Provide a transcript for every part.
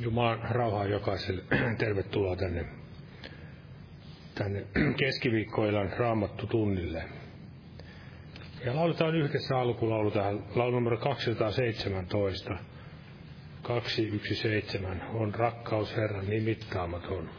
Jumalan rauhaa jokaiselle. Tervetuloa tänne keskiviikkoillan raamattutunnille. Ja lauletaan yhdessä alkulaulu tähän, laulu numero 217. 217 on rakkaus Herran nimittämätön.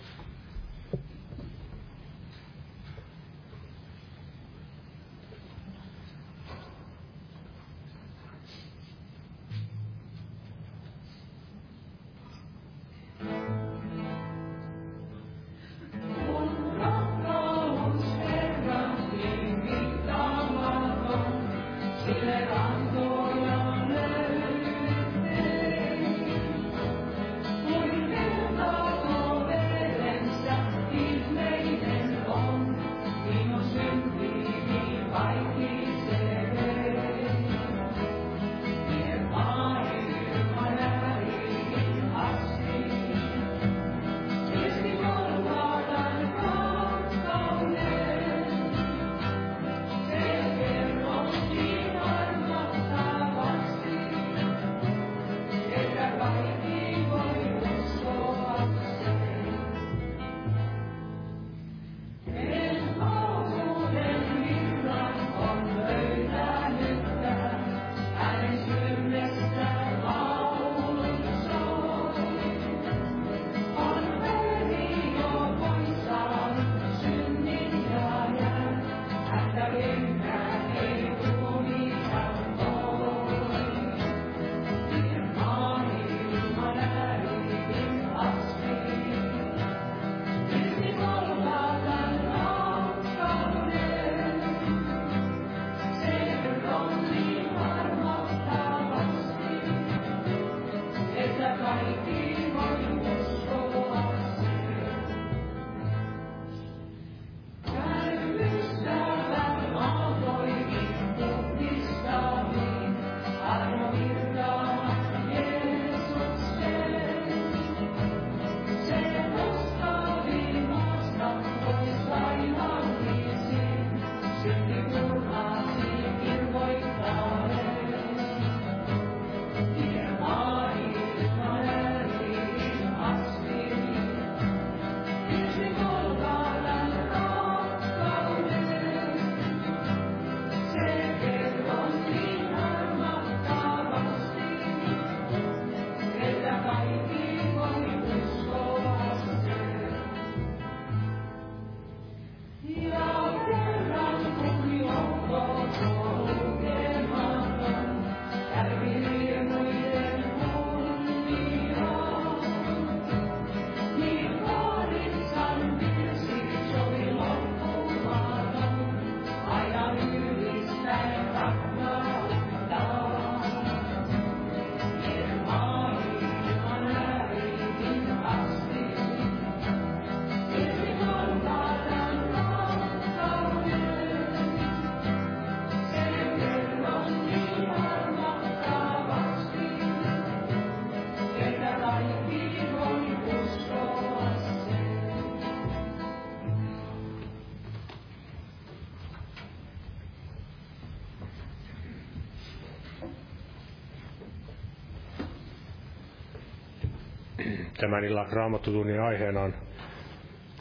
Tämän illan raamattutunnin aiheena on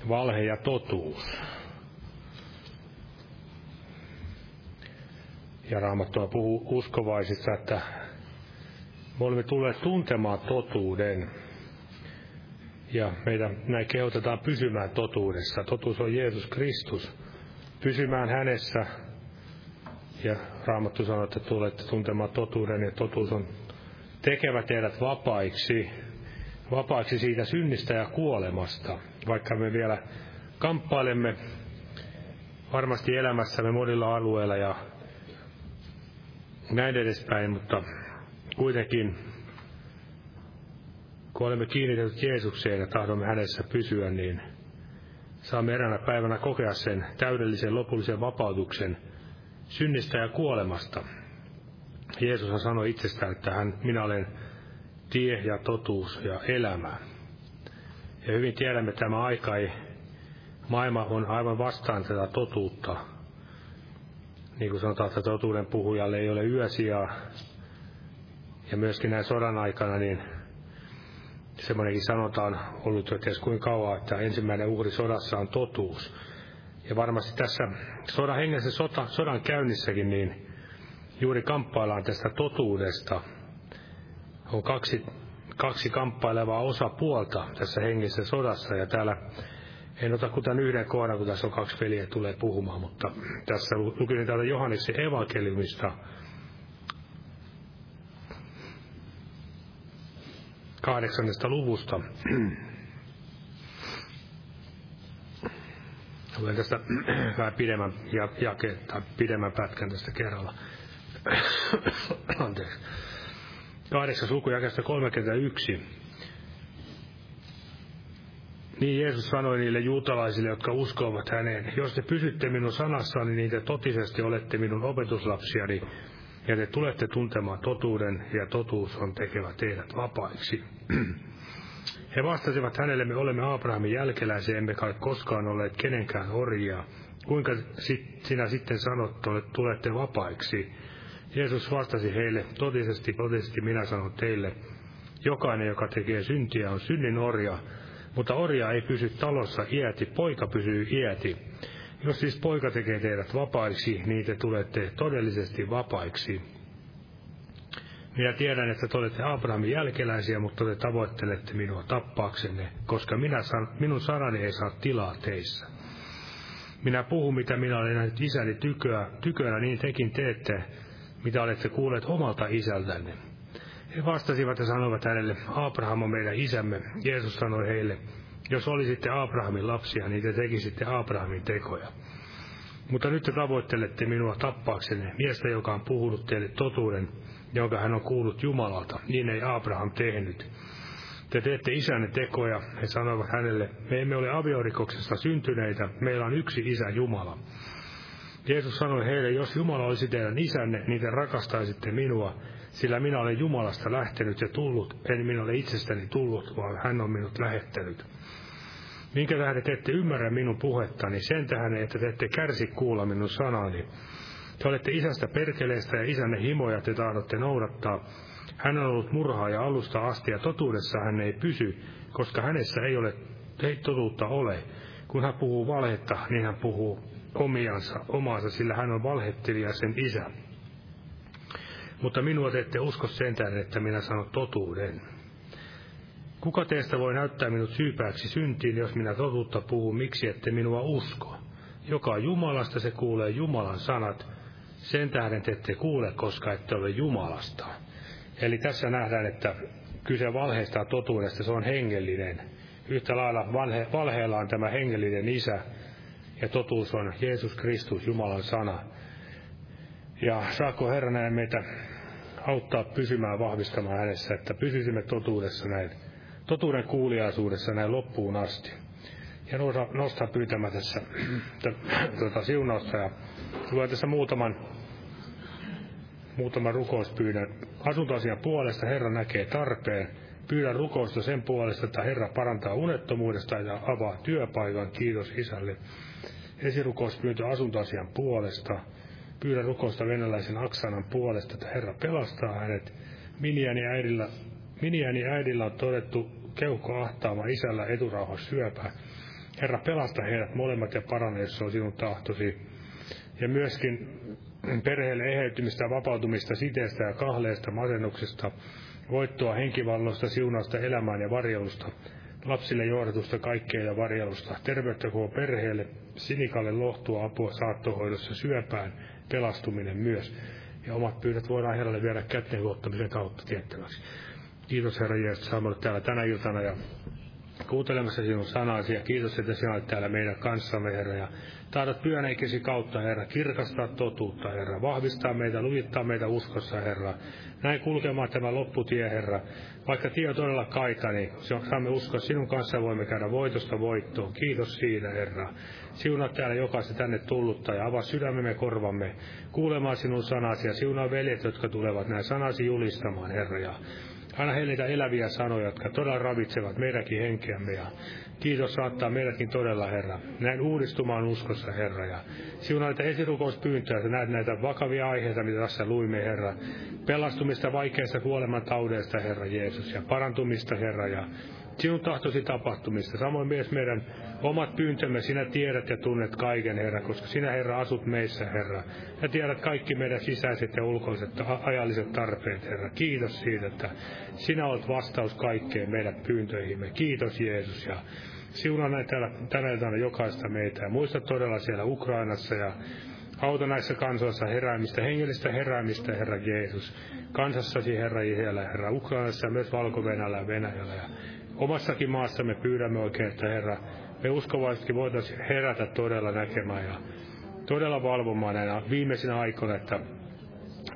valhe ja totuus. Ja Raamattua puhuu uskovaisista, että me olemme tulleet tuntemaan totuuden. Ja meidän näin kehotetaan pysymään totuudessa. Totuus on Jeesus Kristus. Pysymään hänessä. Ja Raamattu sanoo, että tulette tuntemaan totuuden ja totuus on tekevä teidät vapaiksi. Vapaiksi siitä synnistä ja kuolemasta, vaikka me vielä kamppailemme varmasti elämässämme monilla alueilla ja näin edespäin, mutta kuitenkin kun olemme kiinnitetyt Jeesukseen ja tahdomme hänessä pysyä, niin saamme eräänä päivänä kokea sen täydellisen lopullisen vapautuksen synnistä ja kuolemasta. Jeesus sanoi itsestään, että minä olen tie ja totuus ja elämä. Ja hyvin tiedämme, että tämä aika ei, maailma on aivan vastaan tätä totuutta. Niin kuin sanotaan, että totuuden puhujalle ei ole yösijaa. Ja myöskin näin sodan aikana, niin semmoinenkin sanotaan ollut jo ties kuinka kauan, että ensimmäinen uhri sodassa on totuus. Ja varmasti tässä sodan hengessä, sodan käynnissäkin, niin juuri kamppaillaan tästä totuudesta. On kaksi kamppailevaa osapuolta tässä hengessä sodassa, ja täällä en ota kuin tämän yhden kohdan, kun tässä on kaksi veljeä tulee puhumaan, mutta tässä lukin täältä Johanneksen evankeliumista 8. luvusta. Olen tästä vähän pidemmän tai pidemmän pätkän tästä kerralla. Anteeksi. 8. luku jakeesta 31. Niin Jeesus sanoi niille juutalaisille, jotka uskovat häneen: jos te pysytte minun sanassani, niin te totisesti olette minun opetuslapsiani, ja te tulette tuntemaan totuuden, ja totuus on tekevä teidät vapaiksi. He vastasivat hänelle: me olemme Abrahamin jälkeläisiä, emme kai koskaan olleet kenenkään orjia. Kuinka sinä sitten sanot, että tulette vapaiksi? Jeesus vastasi heille: totisesti minä sanon teille, jokainen, joka tekee syntiä, on synnin orja, mutta orja ei pysy talossa iäti, poika pysyy iäti. Jos siis poika tekee teidät vapaiksi, niin te tulette todellisesti vapaiksi. Minä tiedän, että te olette Abrahamin jälkeläisiä, mutta te tavoittelette minua tappaaksenne, koska minun sanani ei saa tilaa teissä. Minä puhun, mitä minä olen nähnyt isäni tykönä, niin tekin teette, mitä olette kuulleet omalta isältänne. He vastasivat ja sanoivat hänelle: Abraham on meidän isämme. Jeesus sanoi heille: jos olisitte Abrahamin lapsia, niin te tekisitte Abrahamin tekoja. Mutta nyt te tavoittelette minua tappaaksenne, miestä, joka on puhunut teille totuuden, jonka hän on kuullut Jumalalta. Niin ei Abraham tehnyt. Te teette isänne tekoja. He sanoivat hänelle: me emme ole aviorikoksesta syntyneitä, meillä on yksi isä, Jumala. Jeesus sanoi heille: jos Jumala olisi teidän isänne, niin te rakastaisitte minua, sillä minä olen Jumalasta lähtenyt ja tullut, en minä ole itsestäni tullut, vaan hän on minut lähettänyt. Minkä tähden te ette ymmärrä minun puhettani? Sen tähden, että te ette kärsi kuulla minun sanani. Te olette isästä perkeleestä ja isänne himoja te tahdotte noudattaa. Hän on ollut murhaaja alusta asti, ja totuudessa hän ei pysy, koska hänessä ei totuutta ole. Kun hän puhuu valhetta, niin hän puhuu omaansa, sillä hän on valhettelija, sen isä. Mutta minua te ette usko sentään, että minä sanon totuuden. Kuka teistä voi näyttää minut syypääksi syntiin, jos minä totuutta puhun, miksi ette minua usko? Joka on Jumalasta, se kuulee Jumalan sanat. Sen tähden te ette kuule, koska ette ole Jumalasta. Eli tässä nähdään, että kyse valheesta ja totuudesta, se on hengellinen. Yhtä lailla valheella on tämä hengellinen isä, ja totuus on Jeesus Kristus, Jumalan sana. Ja saako Herra näin meitä auttaa pysymään, vahvistamaan hänessä, että pysyisimme totuudessa näin, totuuden kuuliaisuudessa näin loppuun asti. Ja nostaa pyytämään tässä siunausta, ja luen tässä muutaman rukouspyynnön. Asuntoasian puolesta Herra näkee tarpeen. Pyydän rukousta sen puolesta, että Herra parantaa unettomuudesta ja avaa työpaikan. Kiitos Isälle. Esirukouspyyntö asuntoasian puolesta. Pyydän rukousta venäläisen Aksanan puolesta, että Herra pelastaa hänet. Miniäni äidillä on todettu keuhkoahtaama, isällä eturauhassyöpä. Herra, pelasta heidät molemmat ja parane, jos se on sinun tahtosi. Ja myöskin perheelle eheytymistä ja vapautumista siteestä ja kahleesta masennuksesta, voittoa henkivallosta, siunausta elämään ja varjelusta, lapsille johdatusta kaikkea ja varjelusta, terveyttä koko perheelle, Sinikalle lohtua, apua saattohoidossa, syöpään, pelastuminen myös. Ja omat pyydät voidaan Herralle viedä kätteen luottamisen kautta tiettäväksi. Kiitos Herra Jeesus, että olet täällä tänä iltana ja kuuntelemassa sinun sanasi, ja kiitos, että sinä olet täällä meidän kanssamme, Herra, ja tahdot pyöneikesi kautta, Herra, kirkastaa totuutta, Herra, vahvistaa meitä, lujittaa meitä uskossa, Herra, näin kulkemaan tämä lopputie, Herra, vaikka tie on todella kaita, niin saamme uskoa sinun kanssa, voimme käydä voitosta voittoon, kiitos siitä, Herra, siunaa täällä jokaista tänne tullutta, ja avaa sydämemme korvamme kuulemaan sinun sanasi, ja siunaa veljet, jotka tulevat näin sanasi julistamaan, Herra, ja Anna heille niitä eläviä sanoja, jotka todella ravitsevat meidänkin henkeämme, ja kiitos saattaa meidätkin todella, Herra. Näin uudistumaan uskossa, Herra, ja siunaa näitä esirukouspyyntöjä, että näet näitä vakavia aiheita, mitä tässä luimme, Herra. Pelastumista vaikeista kuolemantaudeista, Herra Jeesus, ja parantumista, Herra, ja sinun tahtosi tapahtumista. Samoin myös meidän omat pyyntömme, sinä tiedät ja tunnet kaiken, Herra, koska sinä, Herra, asut meissä, Herra. Ja tiedät kaikki meidän sisäiset ja ulkoiset ajalliset tarpeet, Herra. Kiitos siitä, että sinä olet vastaus kaikkeen meidän pyyntöihimme. Kiitos, Jeesus, ja siunaa näitä tänä iltana jokaista meitä. Ja muista todella siellä Ukrainassa ja auta näissä kansoissa heräämistä, hengellistä heräämistä, Herra Jeesus. Kansassasi, Herra, Israelilla, Herra, Ukrainassa ja myös Valko-Venäjällä ja Venäjällä. Ja omassakin maassa me pyydämme oikein, että Herra, me uskovaisitkin voitaisiin herätä todella näkemään ja todella valvomaan näinä viimeisinä aikoina, että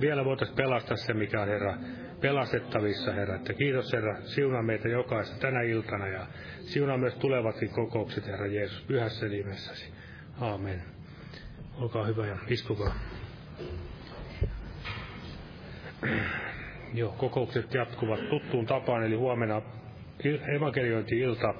vielä voitaisiin pelastaa se, mikä on, Herra, pelastettavissa, Herra. Että kiitos, Herra, siunaa meitä jokaista tänä iltana ja siunaa myös tulevatkin kokoukset, Herra Jeesus, pyhässä nimessäsi. Aamen. Olkaa hyvä ja istukaa. Joo, kokoukset jatkuvat tuttuun tapaan, eli huomenna evankeliointi-ilta,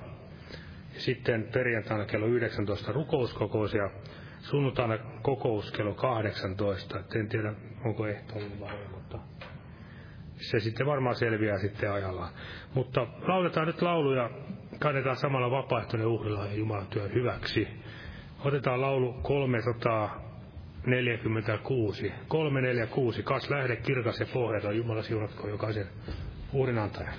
sitten perjantaina kello 19 rukouskokous ja sunnuntaina kokous kello 18. Et en tiedä, onko ehtoinen vai, mutta se sitten varmaan selviää sitten ajallaan. Mutta lauletaan nyt lauluja, kannetaan samalla vapaaehtoinen uhrilahja Jumalan työn hyväksi. Otetaan laulu 346. 346. Kas lähde kirkas ja pohjaton. Jumala siunatkoon jokaisen uhrinantajan.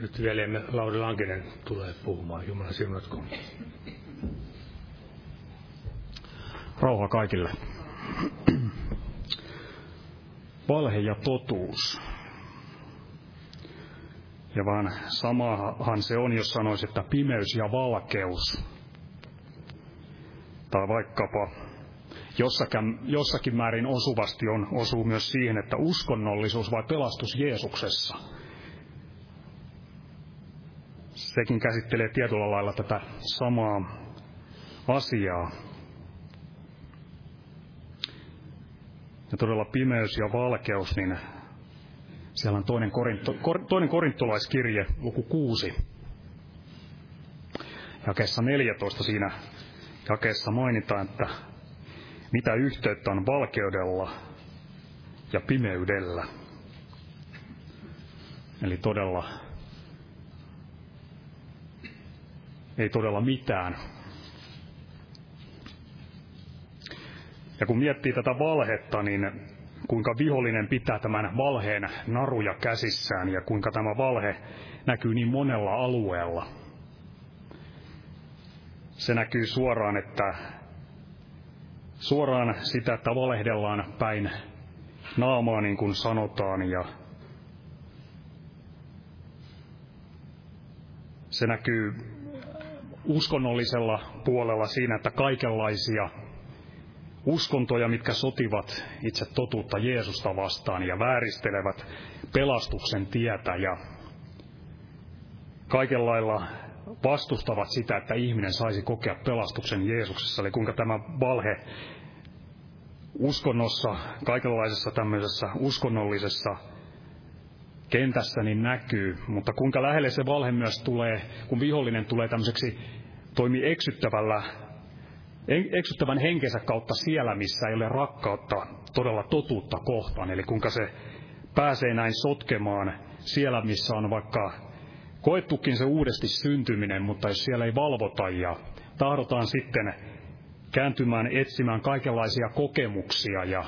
Nyt veljemme Lauri Lankinen tulee puhumaan. Jumala siunatkoon. Rauha kaikille. Valhe ja totuus. Ja vaan samahan se on, jos sanoisi, että pimeys ja valkeus. Tai vaikkapa jossakin määrin osuvasti osuu myös siihen, että uskonnollisuus vai pelastus Jeesuksessa. Sekin käsittelee tietyllä lailla tätä samaa asiaa. Ja todella pimeys ja valkeus, niin siellä on toinen korintolaiskirje, luku 6. Jakeessa 14 siinä jakeessa mainitaan, että mitä yhteyttä on valkeudella ja pimeydellä. Eli todella ei todella mitään. Ja kun miettii tätä valhetta, niin kuinka vihollinen pitää tämän valheen naruja käsissään ja kuinka tämä valhe näkyy niin monella alueella. Se näkyy suoraan sitä, että valehdellaan päin naamaa, niin kuin sanotaan, ja se näkyy uskonnollisella puolella siinä, että kaikenlaisia uskontoja, mitkä sotivat itse totuutta Jeesusta vastaan ja vääristelevät pelastuksen tietä ja kaiken lailla vastustavat sitä, että ihminen saisi kokea pelastuksen Jeesuksessa. Eli kuinka tämä valhe uskonnossa, kaikenlaisessa tämmöisessä uskonnollisessa kentässä niin näkyy, mutta kuinka lähelle se valhe myös tulee, kun vihollinen tulee tämmöiseksi, toimii eksyttävän henkensä kautta siellä, missä ei ole rakkautta todella totuutta kohtaan. Eli kuinka se pääsee näin sotkemaan siellä, missä on vaikka koettukin se uudesti syntyminen, mutta jos siellä ei valvota ja tahdotaan sitten kääntymään, etsimään kaikenlaisia kokemuksia ja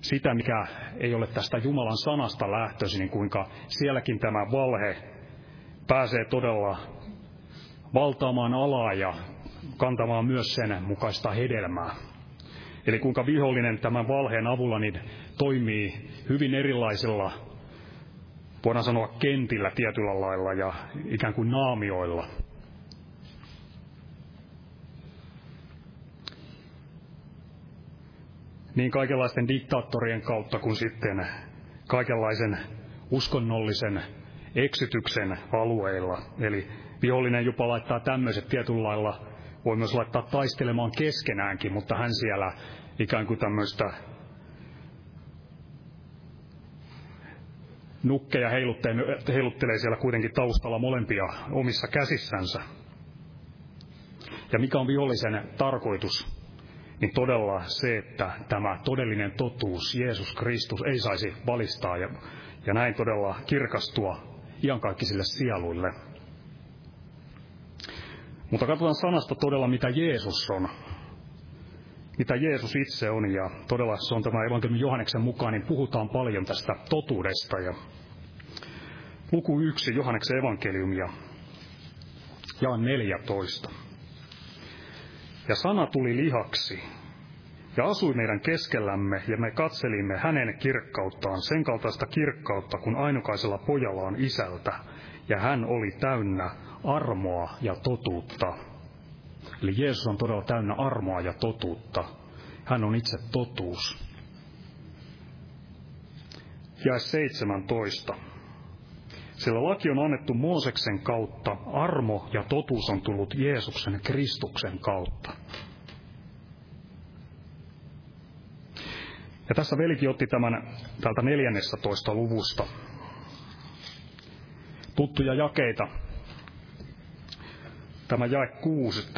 sitä, mikä ei ole tästä Jumalan sanasta lähtöisin, niin kuinka sielläkin tämä valhe pääsee todella valtaamaan alaa ja kantamaan myös sen mukaista hedelmää. Eli kuinka vihollinen tämän valheen avulla niin toimii hyvin erilaisilla, voidaan sanoa kentillä tietyllä lailla ja ikään kuin naamioilla. Niin kaikenlaisten diktaattorien kautta kuin sitten kaikenlaisen uskonnollisen eksytyksen alueilla. Eli vihollinen jopa laittaa tämmöiset tietyllä lailla, voi myös laittaa taistelemaan keskenäänkin, mutta hän siellä ikään kuin tämmöistä nukkeja heiluttelee siellä kuitenkin taustalla molempia omissa käsissänsä. Ja mikä on vihollisen tarkoitus? Niin todella se, että tämä todellinen totuus, Jeesus Kristus, ei saisi valistaa ja näin todella kirkastua iankaikkisille sieluille. Mutta katsotaan sanasta todella, mitä Jeesus on. Mitä Jeesus itse on, ja todella se on tämä evankeliumin Johanneksen mukaan, niin puhutaan paljon tästä totuudesta. Ja luku 1, Johanneksen evankelium, ja jae 14. Ja sana tuli lihaksi, ja asui meidän keskellämme, ja me katselimme hänen kirkkauttaan, sen kaltaista kirkkautta, kun ainokaisella pojalla on isältä, ja hän oli täynnä armoa ja totuutta. Eli Jeesus on todella täynnä armoa ja totuutta. Hän on itse totuus. Jae 17. Sillä laki on annettu Mooseksen kautta, armo ja totuus on tullut Jeesuksen Kristuksen kautta. Ja tässä velikin otti tämän täältä 14. luvusta. Tuttuja jakeita. Tämä jae 6.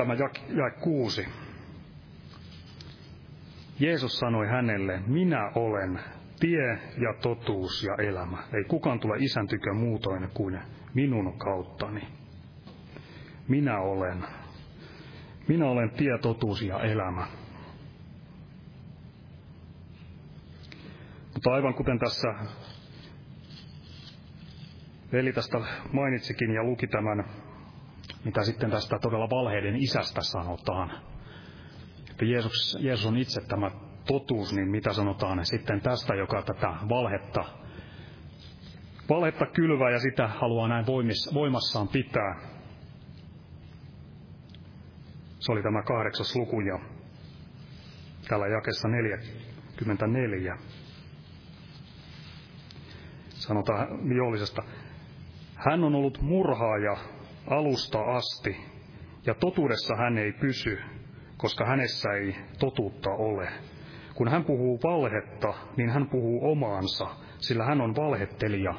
Jeesus sanoi hänelle, minä olen tie ja totuus ja elämä. Ei kukaan tule isän tykö muutoin kuin minun kauttani. Minä olen tie, totuus ja elämä. Mutta aivan kuten tässä Veli tästä mainitsikin ja luki tämän, mitä sitten tästä todella valheiden isästä sanotaan. Että Jeesus on itse tämä totuus, niin mitä sanotaan sitten tästä, joka tätä valhetta kylvää ja sitä haluaa näin voimassaan pitää. Se oli tämä 8. luku ja täällä jakeessa 44. Sanotaan vihollisesta. Hän on ollut murhaaja alusta asti, ja totuudessa hän ei pysy, koska hänessä ei totuutta ole. Kun hän puhuu valhetta, niin hän puhuu omaansa, sillä hän on valhettelija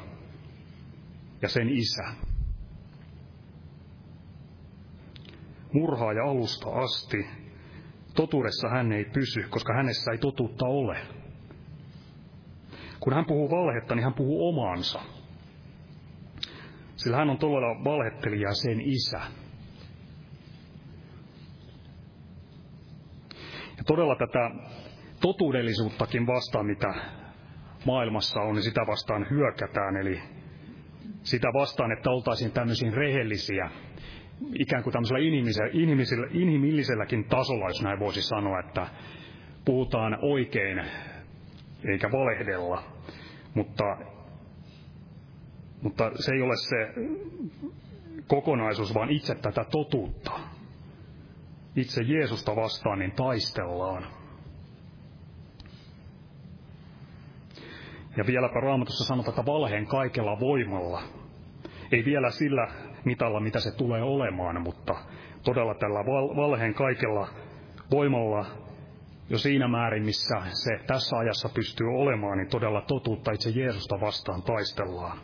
ja sen isä. Murhaaja alusta asti, totuudessa hän ei pysy, koska hänessä ei totuutta ole. Kun hän puhuu valhetta, niin hän puhuu omaansa. Sillä hän on todella valhettelija sen isä. Ja todella tätä totuudellisuuttakin vastaan, mitä maailmassa on, niin sitä vastaan hyökätään. Eli sitä vastaan, että oltaisiin tämmöisiin rehellisiä, ikään kuin tämmöisellä inhimilliselläkin tasolla, jos näin voisi sanoa, että puhutaan oikein eikä valehdella, mutta se ei ole se kokonaisuus, vaan itse tätä totuutta. Itse Jeesusta vastaan niin taistellaan. Ja vieläpä Raamatussa sanotaan, että valheen kaikella voimalla. Ei vielä sillä mitalla, mitä se tulee olemaan, mutta todella tällä valheen kaikella voimalla, jo siinä määrin, missä se tässä ajassa pystyy olemaan, niin todella totuutta itse Jeesusta vastaan taistellaan.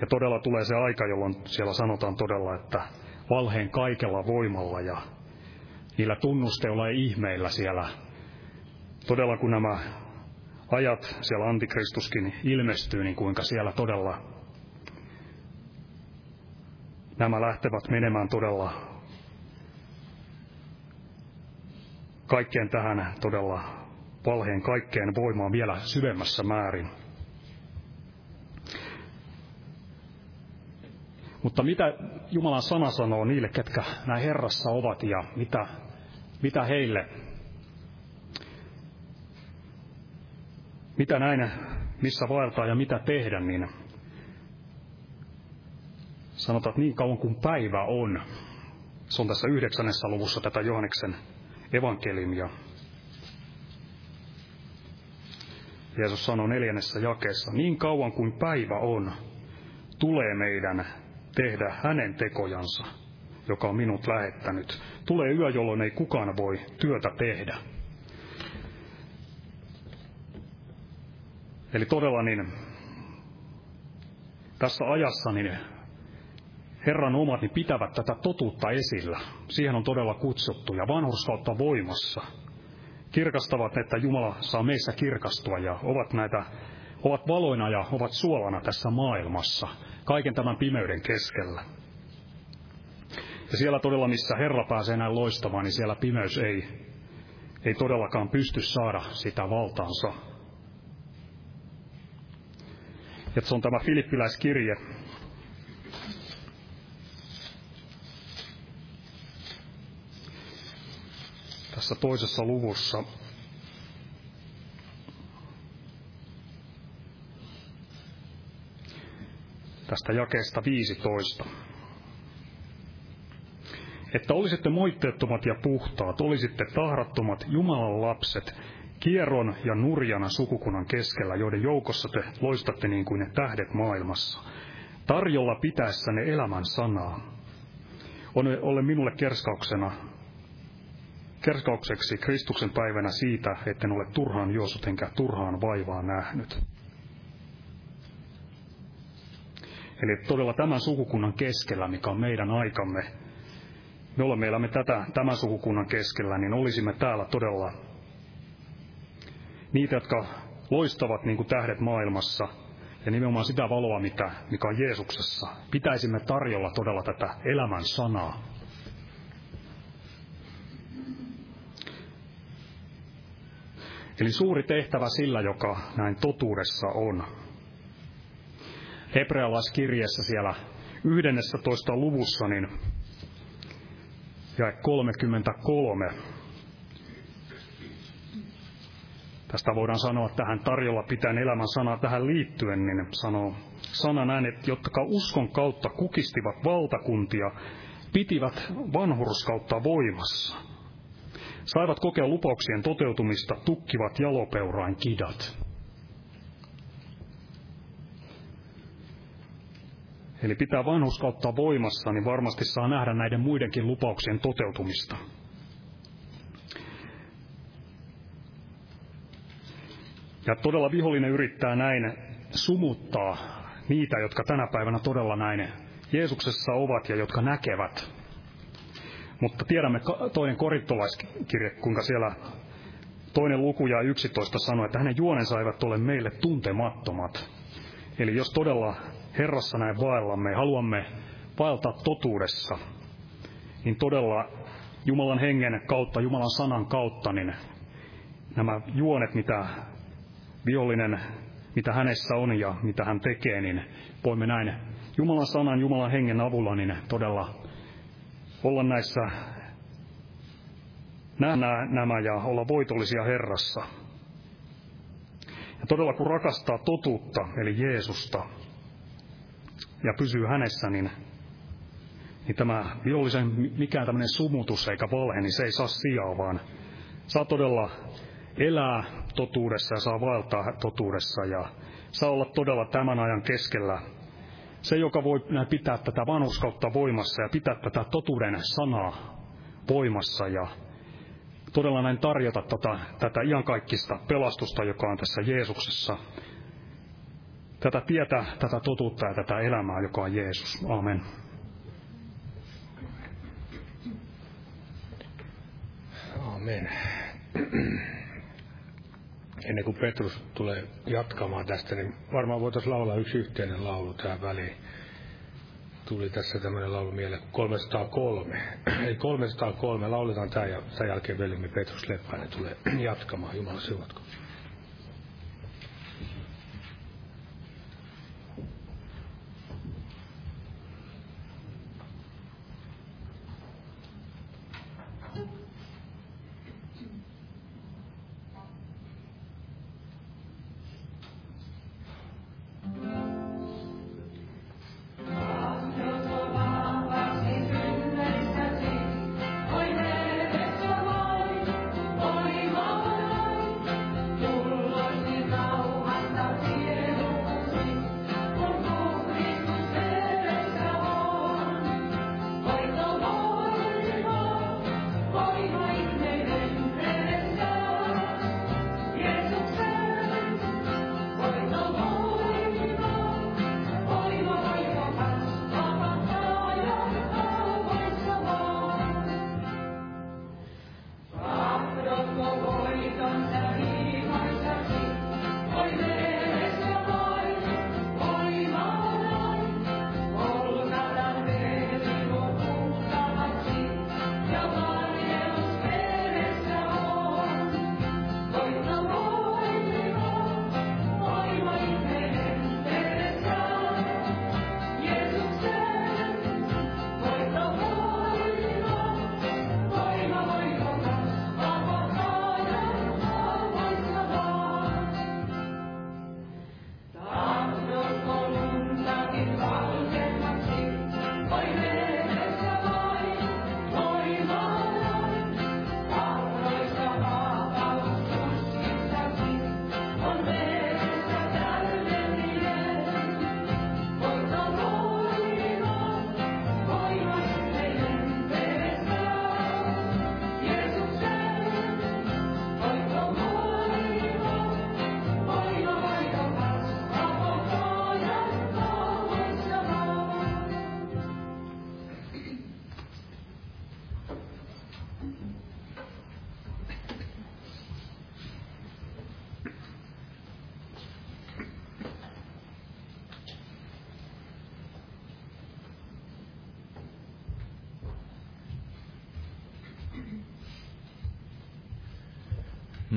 Ja todella tulee se aika, jolloin siellä sanotaan todella, että valheen kaikella voimalla ja niillä tunnusteilla ja ihmeillä siellä. Todella kun nämä ajat siellä antikristuskin ilmestyy, niin kuinka siellä todella nämä lähtevät menemään todella kaikkeen tähän todella valheen kaikkeen voimaan vielä syvemmässä määrin. Mutta mitä Jumalan sana sanoo niille, ketkä nämä Herrassa ovat ja mitä heille, mitä näin, missä vaeltaa ja mitä tehdä, niin sanotaan, että niin kauan kuin päivä on. Se on tässä 9. luvussa tätä Johanneksen evankeliumia. Jeesus sanoo 4. jakeessa, niin kauan kuin päivä on, tulee meidän tehdä hänen tekojansa, joka on minut lähettänyt. Tulee yö, jolloin ei kukaan voi työtä tehdä. Eli todella niin, tässä ajassa niin Herran omat niin pitävät tätä totuutta esillä. Siihen on todella kutsuttu ja vanhurskautta voimassa. Kirkastavat, että Jumala saa meissä kirkastua ja ovat valoina ja ovat suolana tässä maailmassa, kaiken tämän pimeyden keskellä. Ja siellä todella, missä Herra pääsee näin loistamaan, niin siellä pimeys ei todellakaan pysty saada sitä valtaansa. Ja se on tämä Filippiläiskirje. Tässä 2. luvussa. Tästä jakeesta 15. Että olisitte moitteettomat ja puhtaat, olisitte tahrattomat Jumalan lapset, kieron ja nurjana sukukunnan keskellä, joiden joukossa te loistatte niin kuin ne tähdet maailmassa, tarjolla pitäessänne elämän sanaa. Ole minulle kerskaukseksi Kristuksen päivänä siitä, etten ole turhaan juossut enkä turhaan vaivaa nähnyt. Eli todella tämän sukukunnan keskellä, mikä on meidän aikamme, me elämme tämän sukukunnan keskellä, niin olisimme täällä todella niitä, jotka loistavat niin kuin tähdet maailmassa, ja nimenomaan sitä valoa, mikä on Jeesuksessa. Pitäisimme tarjolla todella tätä elämän sanaa. Eli suuri tehtävä sillä, joka näin totuudessa on. hebrealaiskirjeessä siellä 11. luvussa, niin jae 33. Tästä voidaan sanoa tähän tarjolla pitäen elämän sanaa tähän liittyen, niin sanoo sana näin, että jotka uskon kautta kukistivat valtakuntia, pitivät vanhurskautta voimassa, saivat kokea lupauksien toteutumista, tukkivat jalopeurain kidat. Eli pitää vanhurskautta voimassa, niin varmasti saa nähdä näiden muidenkin lupauksien toteutumista. Ja todella vihollinen yrittää näin sumuttaa niitä, jotka tänä päivänä todella näin Jeesuksessa ovat ja jotka näkevät. Mutta tiedämme toinen korintolaiskirje, kuinka siellä 2. luku ja 11 sanoo, että hänen juonensa eivät ole meille tuntemattomat. Eli jos todella Herrassa näin vaellamme, haluamme vaeltaa totuudessa, niin todella Jumalan hengen kautta, Jumalan sanan kautta, niin nämä juonet, mitä vihollinen, mitä hänessä on ja mitä hän tekee, niin voimme näin Jumalan sanan, Jumalan hengen avulla, niin todella olla näissä, nähdä nämä ja olla voitollisia Herrassa. Ja todella kun rakastaa totuutta, eli Jeesusta, ja pysyy hänessä, niin tämä vihollisen mikään tämmöinen sumutus eikä valhe, niin se ei saa sijaa, vaan saa todella elää totuudessa ja saa vaeltaa totuudessa ja saa olla todella tämän ajan keskellä se, joka voi pitää tätä vanhurskautta voimassa ja pitää tätä totuuden sanaa voimassa ja todella näin tarjota tätä iankaikkista pelastusta, joka on tässä Jeesuksessa. Tätä tietä, tätä totuutta ja tätä elämää, joka on Jeesus. Aamen. Aamen. Ennen kuin Petrus tulee jatkamaan tästä, niin varmaan voitaisiin laulaa yksi yhteinen laulu tähän väliin. Tuli tässä tämmöinen laulu mieleen, 303. Eli 303, lauletaan tämä ja tämän jälkeen velimme Petrus Leppäinen tulee jatkamaan. Jumala siunatkoon.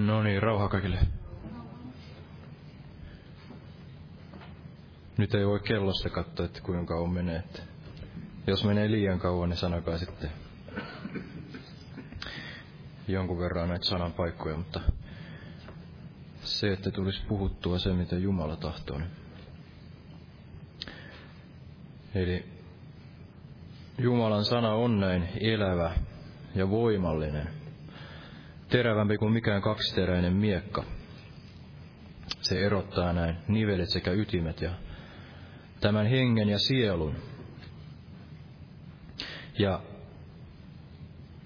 No niin, rauhaa kaikille. Nyt ei voi kellosta katsoa, että kuinka kauan menee. Että jos menee liian kauan, niin sanokaa sitten jonkun verran näitä sanan paikkoja, mutta se, että tulisi puhuttua se, mitä Jumala tahtoo. Eli Jumalan sana on näin elävä ja voimallinen, terävämpi kuin mikään kaksiteräinen miekka. Se erottaa näin nivelet sekä ytimet ja tämän hengen ja sielun. Ja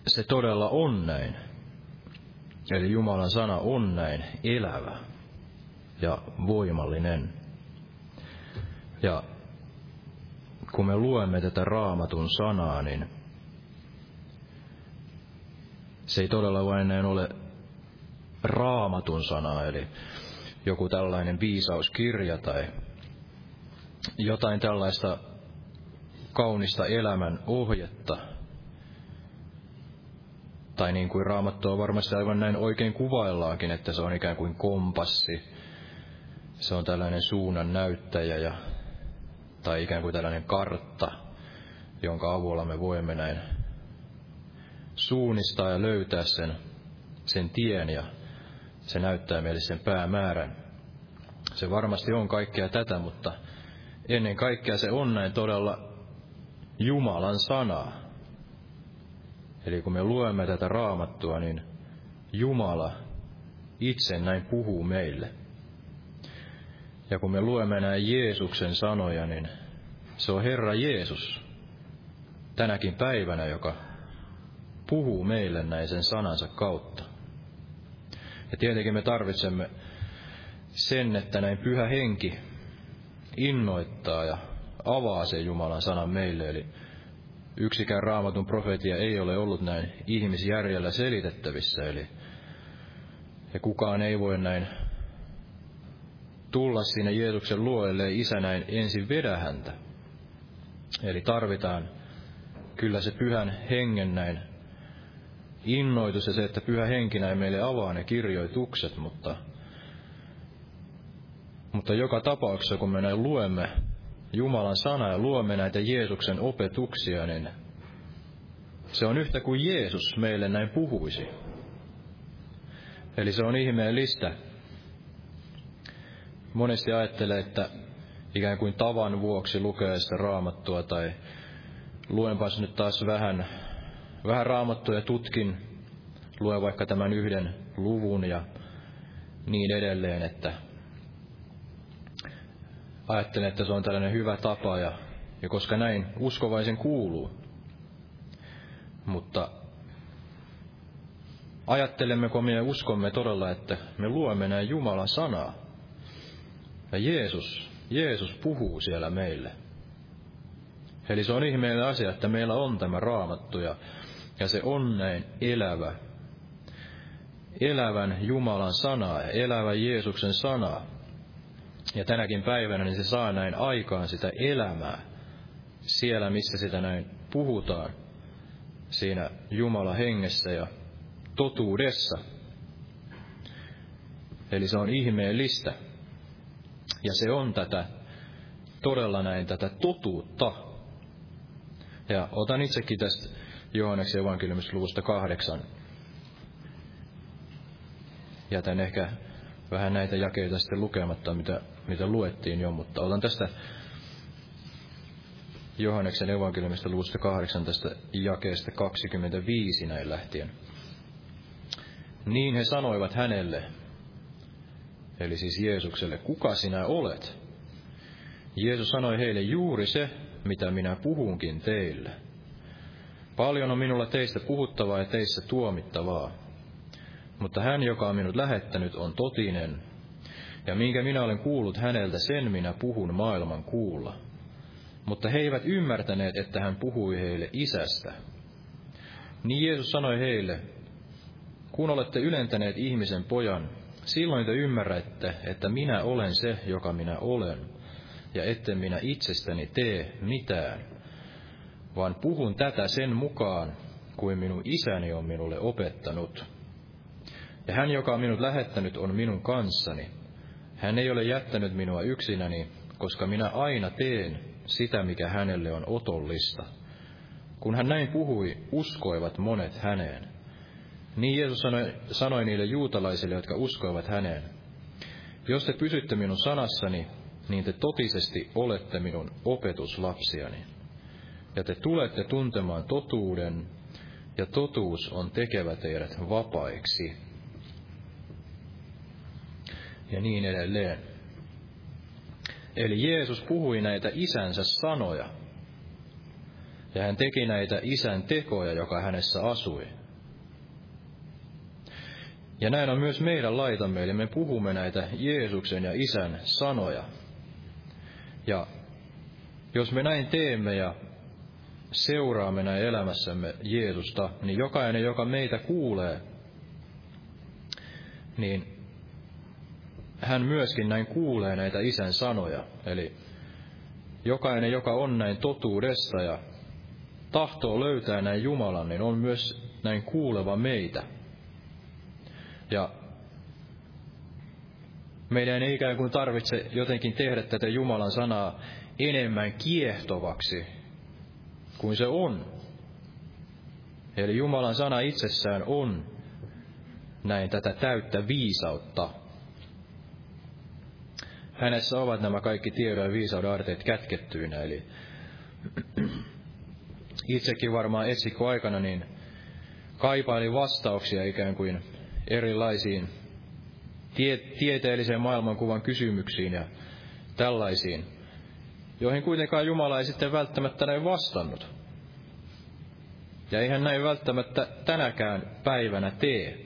se todella on näin. Eli Jumalan sana on näin elävä ja voimallinen. Ja kun me luemme tätä Raamatun sanaa, niin se ei todella vain näin ole Raamatun sanaa, eli joku tällainen viisauskirja tai jotain tällaista kaunista elämän ohjetta. Tai niin kuin Raamattua varmasti aivan näin oikein kuvaillaankin, että se on ikään kuin kompassi. Se on tällainen suunnan näyttäjä ja, tai ikään kuin tällainen kartta, jonka avulla me voimme näin suunnistaa ja löytää sen tien ja se näyttää meille sen päämäärän. Se varmasti on kaikkea tätä, mutta ennen kaikkea se on näin todella Jumalan sanaa. Eli kun me luemme tätä Raamattua, niin Jumala itse näin puhuu meille. Ja kun me luemme näin Jeesuksen sanoja, niin se on Herra Jeesus tänäkin päivänä, joka puhuu meille näin sen sanansa kautta. Ja tietenkin me tarvitsemme sen, että näin Pyhä Henki innoittaa ja avaa sen Jumalan sanan meille. Eli yksikään Raamatun profeetia ei ole ollut näin ihmisjärjellä selitettävissä. Eli ja kukaan ei voi näin tulla sinne Jeesuksen luo, ellei Isä näin ensin vedä häntä. Eli tarvitaan kyllä se Pyhän Hengen näin innoitus ja se, että Pyhä Henki näin meille avaa ne kirjoitukset, mutta joka tapauksessa, kun me näin luemme Jumalan sanaa ja luemme näitä Jeesuksen opetuksia, niin se on yhtä kuin Jeesus meille näin puhuisi. Eli se on ihmeellistä. Monesti ajattelee, että ikään kuin tavan vuoksi lukee sitä Raamattua tai luenpas nyt taas vähän Raamattua ja tutkin, luen vaikka tämän yhden luvun ja niin edelleen, että ajattelen, että se on tällainen hyvä tapa ja koska näin uskovaisen kuuluu. Mutta ajattelemmeko me ja uskomme todella, että me luemme näin Jumalan sanaa. Ja Jeesus puhuu siellä meille. Eli se on ihmeellinen asia, että meillä on tämä Raamattu ja se on näin elävä. Elävän Jumalan sanaa ja elävän Jeesuksen sanaa. Ja tänäkin päivänä niin se saa näin aikaan sitä elämää siellä, missä sitä näin puhutaan, siinä Jumalan hengessä ja totuudessa. Eli se on ihmeellistä. Ja se on tätä, todella näin tätä totuutta. Ja otan itsekin tästä Johanneksen evankeliumista luvusta 8. Jätän ehkä vähän näitä jakeita sitten lukematta, mitä luettiin jo, mutta otan tästä Johanneksen evankeliumista luvusta 8 tästä jakeesta 25 näin lähtien. Niin he sanoivat hänelle, eli siis Jeesukselle, kuka sinä olet? Jeesus sanoi heille juuri se, mitä minä puhunkin teille. Paljon on minulla teistä puhuttavaa ja teistä tuomittavaa. Mutta hän, joka on minut lähettänyt, on totinen, ja minkä minä olen kuullut häneltä, sen minä puhun maailman kuulla. Mutta he eivät ymmärtäneet, että hän puhui heille Isästä. Niin Jeesus sanoi heille, kun olette ylentäneet ihmisen pojan, silloin te ymmärrätte, että minä olen se, joka minä olen, ja etten minä itsestäni tee mitään, vaan puhun tätä sen mukaan, kuin minun Isäni on minulle opettanut. Ja hän, joka on minut lähettänyt, on minun kanssani. Hän ei ole jättänyt minua yksinäni, koska minä aina teen sitä, mikä hänelle on otollista. Kun hän näin puhui, uskoivat monet häneen. Niin Jeesus sanoi niille juutalaisille, jotka uskoivat häneen, jos te pysytte minun sanassani, niin te totisesti olette minun opetuslapsiani. Ja te tulette tuntemaan totuuden, ja totuus on tekevä teidät vapaiksi. Ja niin edelleen. Eli Jeesus puhui näitä isänsä sanoja, ja hän teki näitä isän tekoja, joka hänessä asui. Ja näin on myös meidän laitamme, eli me puhumme näitä Jeesuksen ja isän sanoja. Ja jos me näin teemme ja seuraamme näin elämässämme Jeesusta, niin jokainen, joka meitä kuulee, niin hän myöskin näin kuulee näitä isän sanoja. Eli jokainen, joka on näin totuudessa ja tahtoo löytää näin Jumalan, niin on myös näin kuuleva meitä. Ja meidän ei ikään kuin tarvitse jotenkin tehdä tätä Jumalan sanaa enemmän kiehtovaksi kuin se on. Eli Jumalan sana itsessään on näin tätä täyttä viisautta. Hänessä ovat nämä kaikki tiedon ja viisauden aarteet kätkettyinä. Eli itsekin varmaan etsikkoaikana niin kaipailin vastauksia ikään kuin erilaisiin tieteelliseen maailmankuvan kysymyksiin ja tällaisiin, joihin kuitenkaan Jumala ei sitten välttämättä näin vastannut. Ja eihän näin välttämättä tänäkään päivänä tee.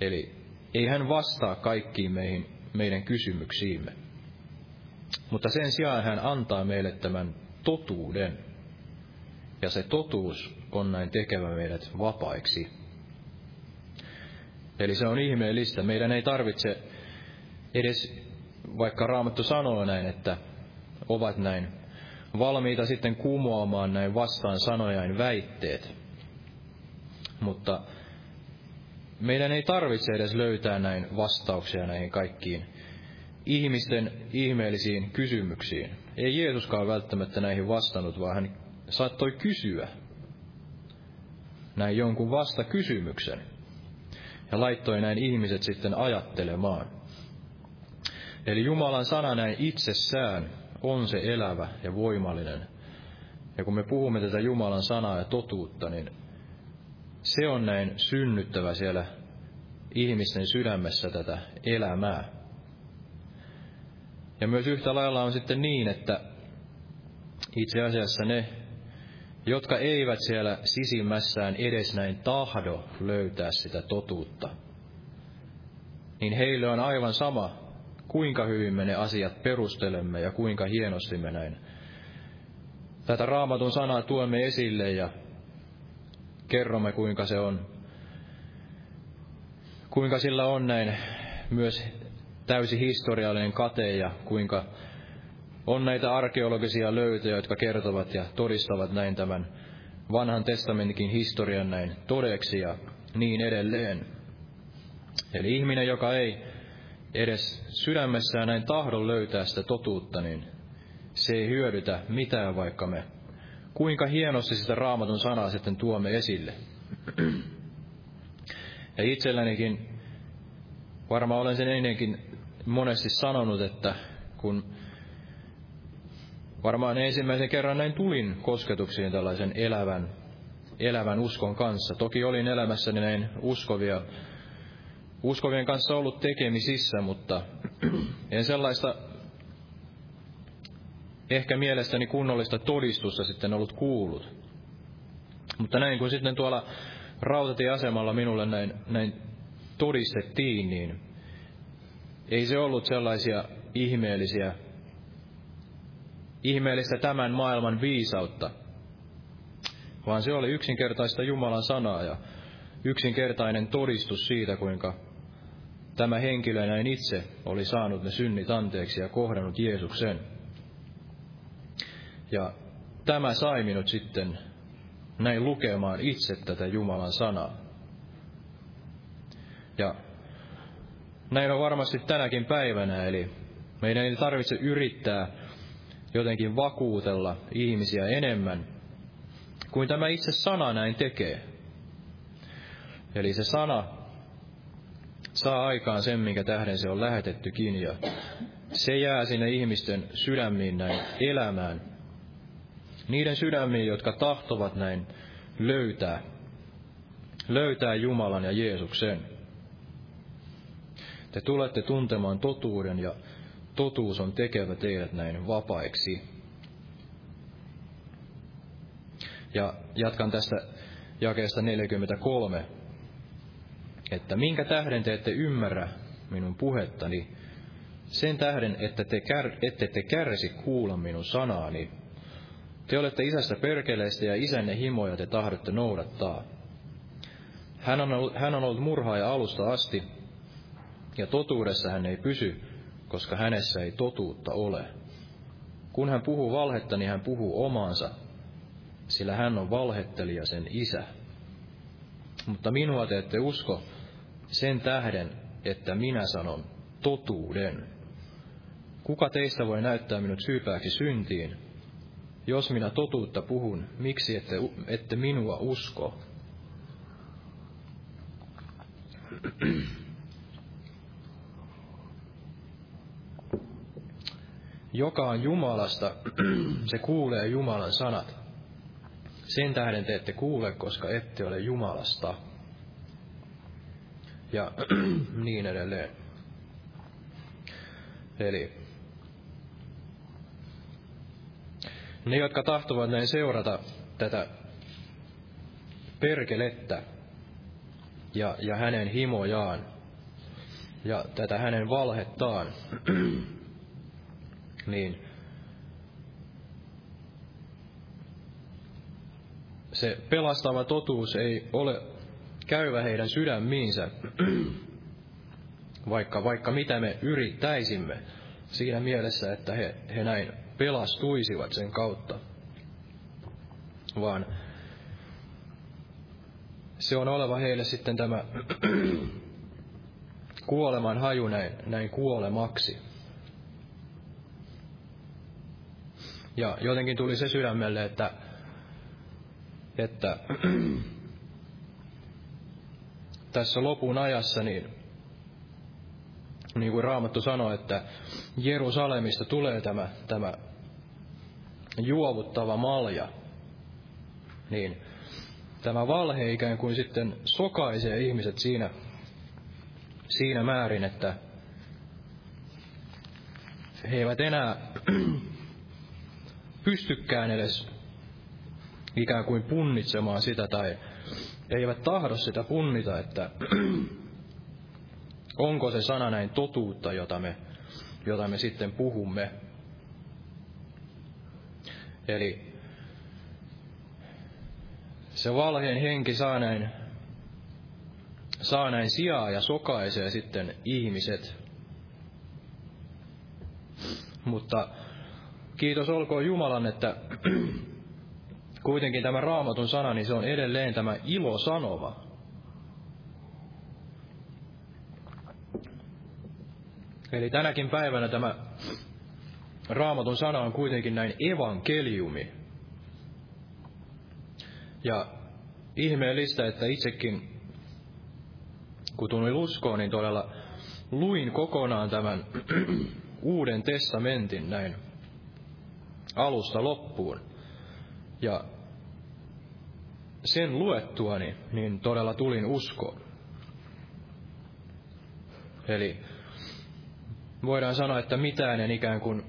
Eli ei hän vastaa kaikkiin meidän kysymyksiimme. Mutta sen sijaan hän antaa meille tämän totuuden. Ja se totuus on näin tekevä meidät vapaiksi. Eli se on ihmeellistä. Meidän ei tarvitse edes, vaikka Raamattu sanoo näin, että ovat näin valmiita sitten kumoamaan näin vastaan sanojain väitteet. Mutta meidän ei tarvitse edes löytää näin vastauksia näihin kaikkiin ihmisten ihmeellisiin kysymyksiin. Ei Jeesuskaan välttämättä näihin vastannut, vaan hän saattoi kysyä näin jonkun vastakysymyksen. Ja laittoi näin ihmiset sitten ajattelemaan. Eli Jumalan sana näin itsessään on se elävä ja voimallinen. Ja kun me puhumme tätä Jumalan sanaa ja totuutta, niin se on näin synnyttävä siellä ihmisten sydämessä tätä elämää. Ja myös yhtä lailla on sitten niin, että itse asiassa ne, jotka eivät siellä sisimmässään edes näin tahdo löytää sitä totuutta, niin heille on aivan sama, kuinka hyvin me ne asiat perustelemme ja kuinka hienosti me näin tätä Raamatun sanaa tuomme esille ja kerromme, kuinka se on, kuinka sillä on näin myös täysi historiallinen kate ja kuinka on näitä arkeologisia löytöjä, jotka kertovat ja todistavat näin tämän vanhan testamentin historian näin todeksi ja niin edelleen. Eli ihminen, joka ei edes sydämessään näin tahdo löytää sitä totuutta, niin se ei hyödytä mitään, vaikka me kuinka hienosti sitä Raamatun sanaa sitten tuomme esille. Ja itsellänikin, varmaan olen sen ennenkin monesti sanonut, että kun varmaan ensimmäisen kerran näin tulin kosketuksiin tällaisen elävän uskon kanssa. Toki olin elämässäni näin uskovien kanssa ollut tekemisissä, mutta en sellaista ehkä mielestäni kunnollista todistusta sitten ollut kuullut. Mutta näin kun sitten tuolla rautatieasemalla minulle näin todistettiin, niin ei se ollut sellaisia ihmeellistä tämän maailman viisautta, vaan se oli yksinkertaista Jumalan sanaa ja yksinkertainen todistus siitä, kuinka tämä henkilö näin itse oli saanut ne synnit anteeksi ja kohdannut Jeesuksen. Ja tämä sai minut sitten näin lukemaan itse tätä Jumalan sanaa. Ja näin on varmasti tänäkin päivänä, eli Meidän ei tarvitse yrittää jotenkin vakuutella ihmisiä enemmän kuin tämä itse sana näin tekee. Eli se sana saa aikaan sen, minkä tähden se on lähetettykin, ja se jää sinne ihmisten sydämiin näin elämään. Niiden sydämiin, jotka tahtovat näin löytää Jumalan ja Jeesuksen. Te tulette tuntemaan totuuden, ja totuus on tekevä teidät näin vapaiksi. Ja jatkan tästä jakeesta 43, että minkä tähden te ette ymmärrä minun puhettani, sen tähden, että ette kärsi kuulla minun sanaani. Te olette isästä perkeleistä, ja isänne himoja te tahdotte noudattaa. Hän on ollut murhaaja alusta asti, ja totuudessa hän ei pysy, koska hänessä ei totuutta ole. Kun hän puhuu valhetta, niin hän puhuu omaansa, sillä hän on valhettelija, sen isä. Mutta minua te ette usko sen tähden, että minä sanon totuuden. Kuka teistä voi näyttää minut syypääksi syntiin? Jos minä totuutta puhun, miksi ette minua usko? Joka on Jumalasta, se kuulee Jumalan sanat. Sen tähden te ette kuule, koska ette ole Jumalasta. Ja niin edelleen. Eli ne, jotka tahtovat näin seurata tätä perkelettä ja hänen himojaan ja tätä hänen valhettaan, niin se pelastava totuus ei ole käyvä heidän sydämiinsä, vaikka mitä me yrittäisimme siinä mielessä, että he näin pelastuisivat sen kautta, vaan se on oleva heille sitten tämä kuoleman haju näin kuolemaksi. Ja jotenkin tuli se sydämelle, että tässä lopun ajassa niin kuin Raamattu sanoi, että Jerusalemista tulee tämä juovuttava malja, niin tämä valhe ikään kuin sitten sokaisee ihmiset siinä määrin, että he eivät enää pystykään edes ikään kuin punnitsemaan sitä, tai eivät tahdo sitä punnita, että onko se sana näin totuutta, jota me sitten puhumme. Eli se valheen henki saa näin sijaa ja sokaisee sitten ihmiset. Mutta kiitos olkoon Jumalan, että kuitenkin tämä Raamatun sana, niin se on edelleen tämä ilo sanova. Eli tänäkin päivänä tämä Raamatun sana on kuitenkin näin evankeliumi. Ja ihmeellistä, että itsekin, kun tulin uskoon, niin todella luin kokonaan tämän Uuden testamentin näin alusta loppuun. Ja sen luettuani, niin todella tulin uskoon. Eli voidaan sanoa, että mitään en ikään kuin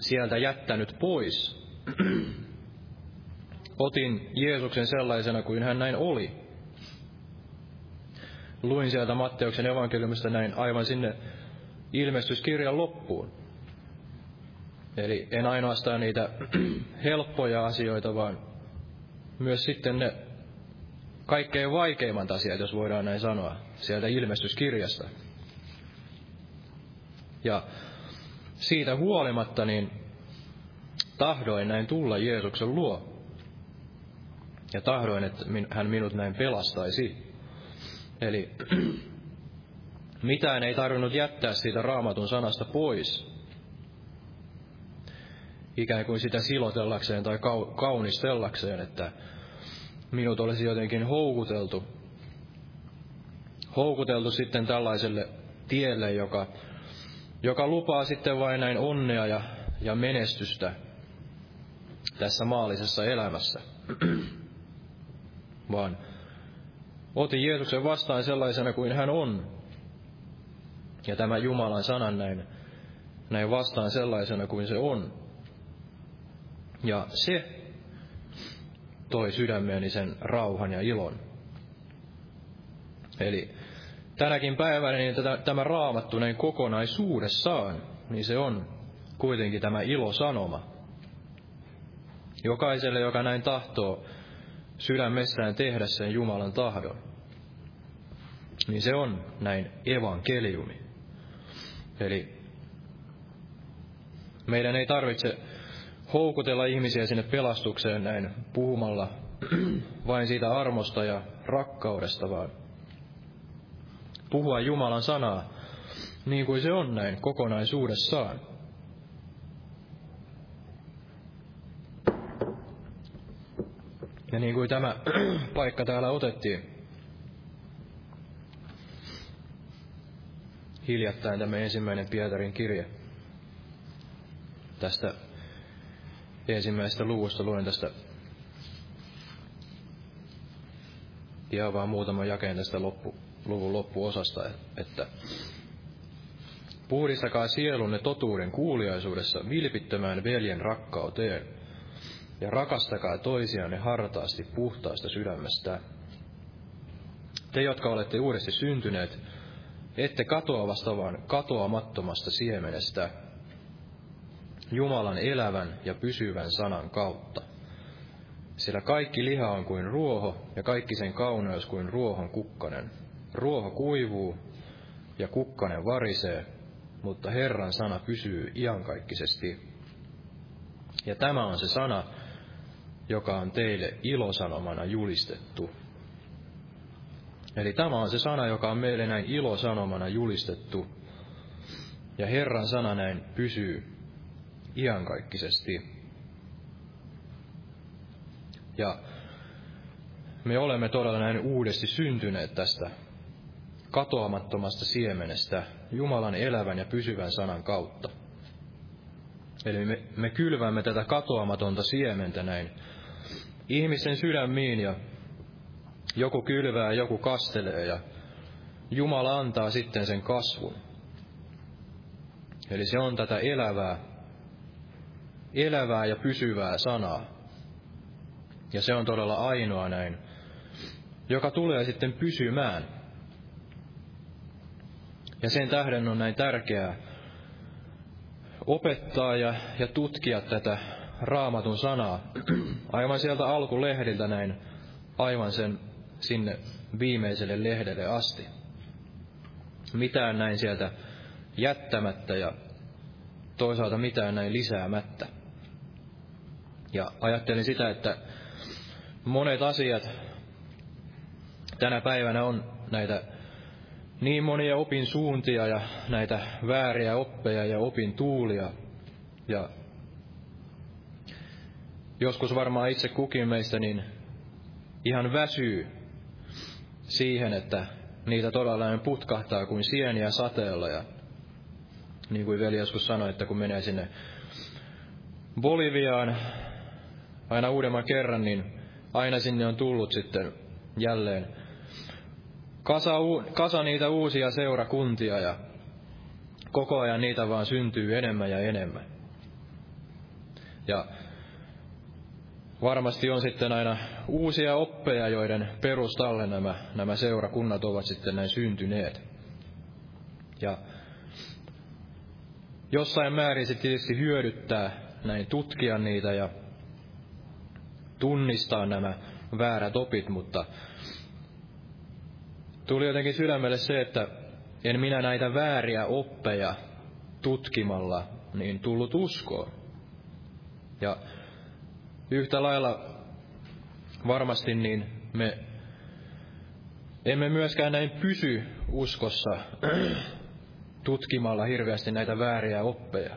sieltä jättänyt pois. Otin Jeesuksen sellaisena kuin hän näin oli. Luin sieltä Matteuksen evankeliumista näin aivan sinne ilmestyskirjan loppuun. Eli en ainoastaan niitä helppoja asioita, vaan myös sitten ne kaikkein vaikeimmat asiat, jos voidaan näin sanoa, sieltä ilmestyskirjasta. Ja siitä huolimatta niin tahdoin näin tulla Jeesuksen luo. Ja tahdoin, että hän minut näin pelastaisi. Eli Mitään ei tarvinnut jättää siitä Raamatun sanasta pois, ikään kuin sitä silotellakseen tai kaunistellakseen, että minut olisi jotenkin houkuteltu sitten tällaiselle tielle, joka lupaa sitten vain näin onnea ja menestystä tässä maallisessa elämässä. Vaan otin Jeesuksen vastaan sellaisena kuin hän on. Ja tämä Jumalan sanan näin vastaan sellaisena kuin se on. Ja se toi sydämeeni sen rauhan ja ilon. Eli tänäkin päivänä niin tämä Raamattu näin kokonaisuudessaan, niin se on kuitenkin tämä ilosanoma. Jokaiselle, joka näin tahtoo sydämessään tehdä sen Jumalan tahdon, niin se on näin evankeliumi. Eli meidän ei tarvitse houkutella ihmisiä sinne pelastukseen näin puhumalla vain siitä armosta ja rakkaudesta, vaan puhua Jumalan sanaa niin kuin se on näin kokonaisuudessaan. Ja niin kuin tämä paikka täällä otettiin hiljattain, tämä 1. Pietarin kirje. Tästä ensimmäisestä luvusta luen tästä ihan vaan muutaman jakeen tästä luvun loppuosasta, että puhdistakaa sielunne totuuden kuuliaisuudessa vilpittömään veljen rakkauteen ja rakastakaa toisianne hartaasti puhtaasta sydämestä. Te, jotka olette uudesti syntyneet, ette katoavasta vaan katoamattomasta siemenestä, Jumalan elävän ja pysyvän sanan kautta. Sillä kaikki liha on kuin ruoho ja kaikki sen kauneus kuin ruohon kukkanen. Ruoho kuivuu ja kukkanen varisee, mutta Herran sana pysyy iankaikkisesti. Ja tämä on se sana, joka on teille ilosanomana julistettu. Eli tämä on se sana, joka on meille näin ilosanomana julistettu. Ja Herran sana näin pysyy iankaikkisesti. Ja me olemme todella näin uudesti syntyneet tästä katoamattomasta siemenestä Jumalan elävän ja pysyvän sanan kautta. Eli me kylvämme tätä katoamatonta siementä näin ihmisen sydämiin, ja joku kylvää, joku kastelee, ja Jumala antaa sitten sen kasvun. Eli se on tätä elävää ja pysyvää sanaa. Ja se on todella ainoa näin, joka tulee sitten pysymään. Ja sen tähden on näin tärkeää opettaa ja tutkia tätä Raamatun sanaa aivan sieltä alkulehdiltä näin, aivan sen sinne viimeiselle lehdelle asti. Mitään näin sieltä jättämättä ja toisaalta mitään näin lisäämättä. Ja ajattelin sitä, että monet asiat tänä päivänä on näitä niin monia opin suuntia ja näitä vääriä oppeja ja opin tuulia. Ja joskus varmaan itse kukin meistä niin ihan väsyy siihen, että niitä todella putkahtaa kuin sieniä sateella. Ja niin kuin veli joskus sanoi, että kun menee sinne Boliviaan aina uudemman kerran, niin aina sinne on tullut sitten jälleen kasa niitä uusia seurakuntia, ja koko ajan niitä vaan syntyy enemmän ja enemmän. Ja varmasti on sitten aina uusia oppeja, joiden perustalle nämä seurakunnat ovat sitten näin syntyneet. Ja jossain määrin se tietysti hyödyttää näin tutkia niitä ja tunnistaa nämä väärät opit, mutta tuli jotenkin sydämelle se, että en minä näitä vääriä oppeja tutkimalla niin tullut uskoon. Ja yhtä lailla varmasti niin me Emme myöskään näin pysy uskossa tutkimalla hirveästi näitä vääriä oppeja,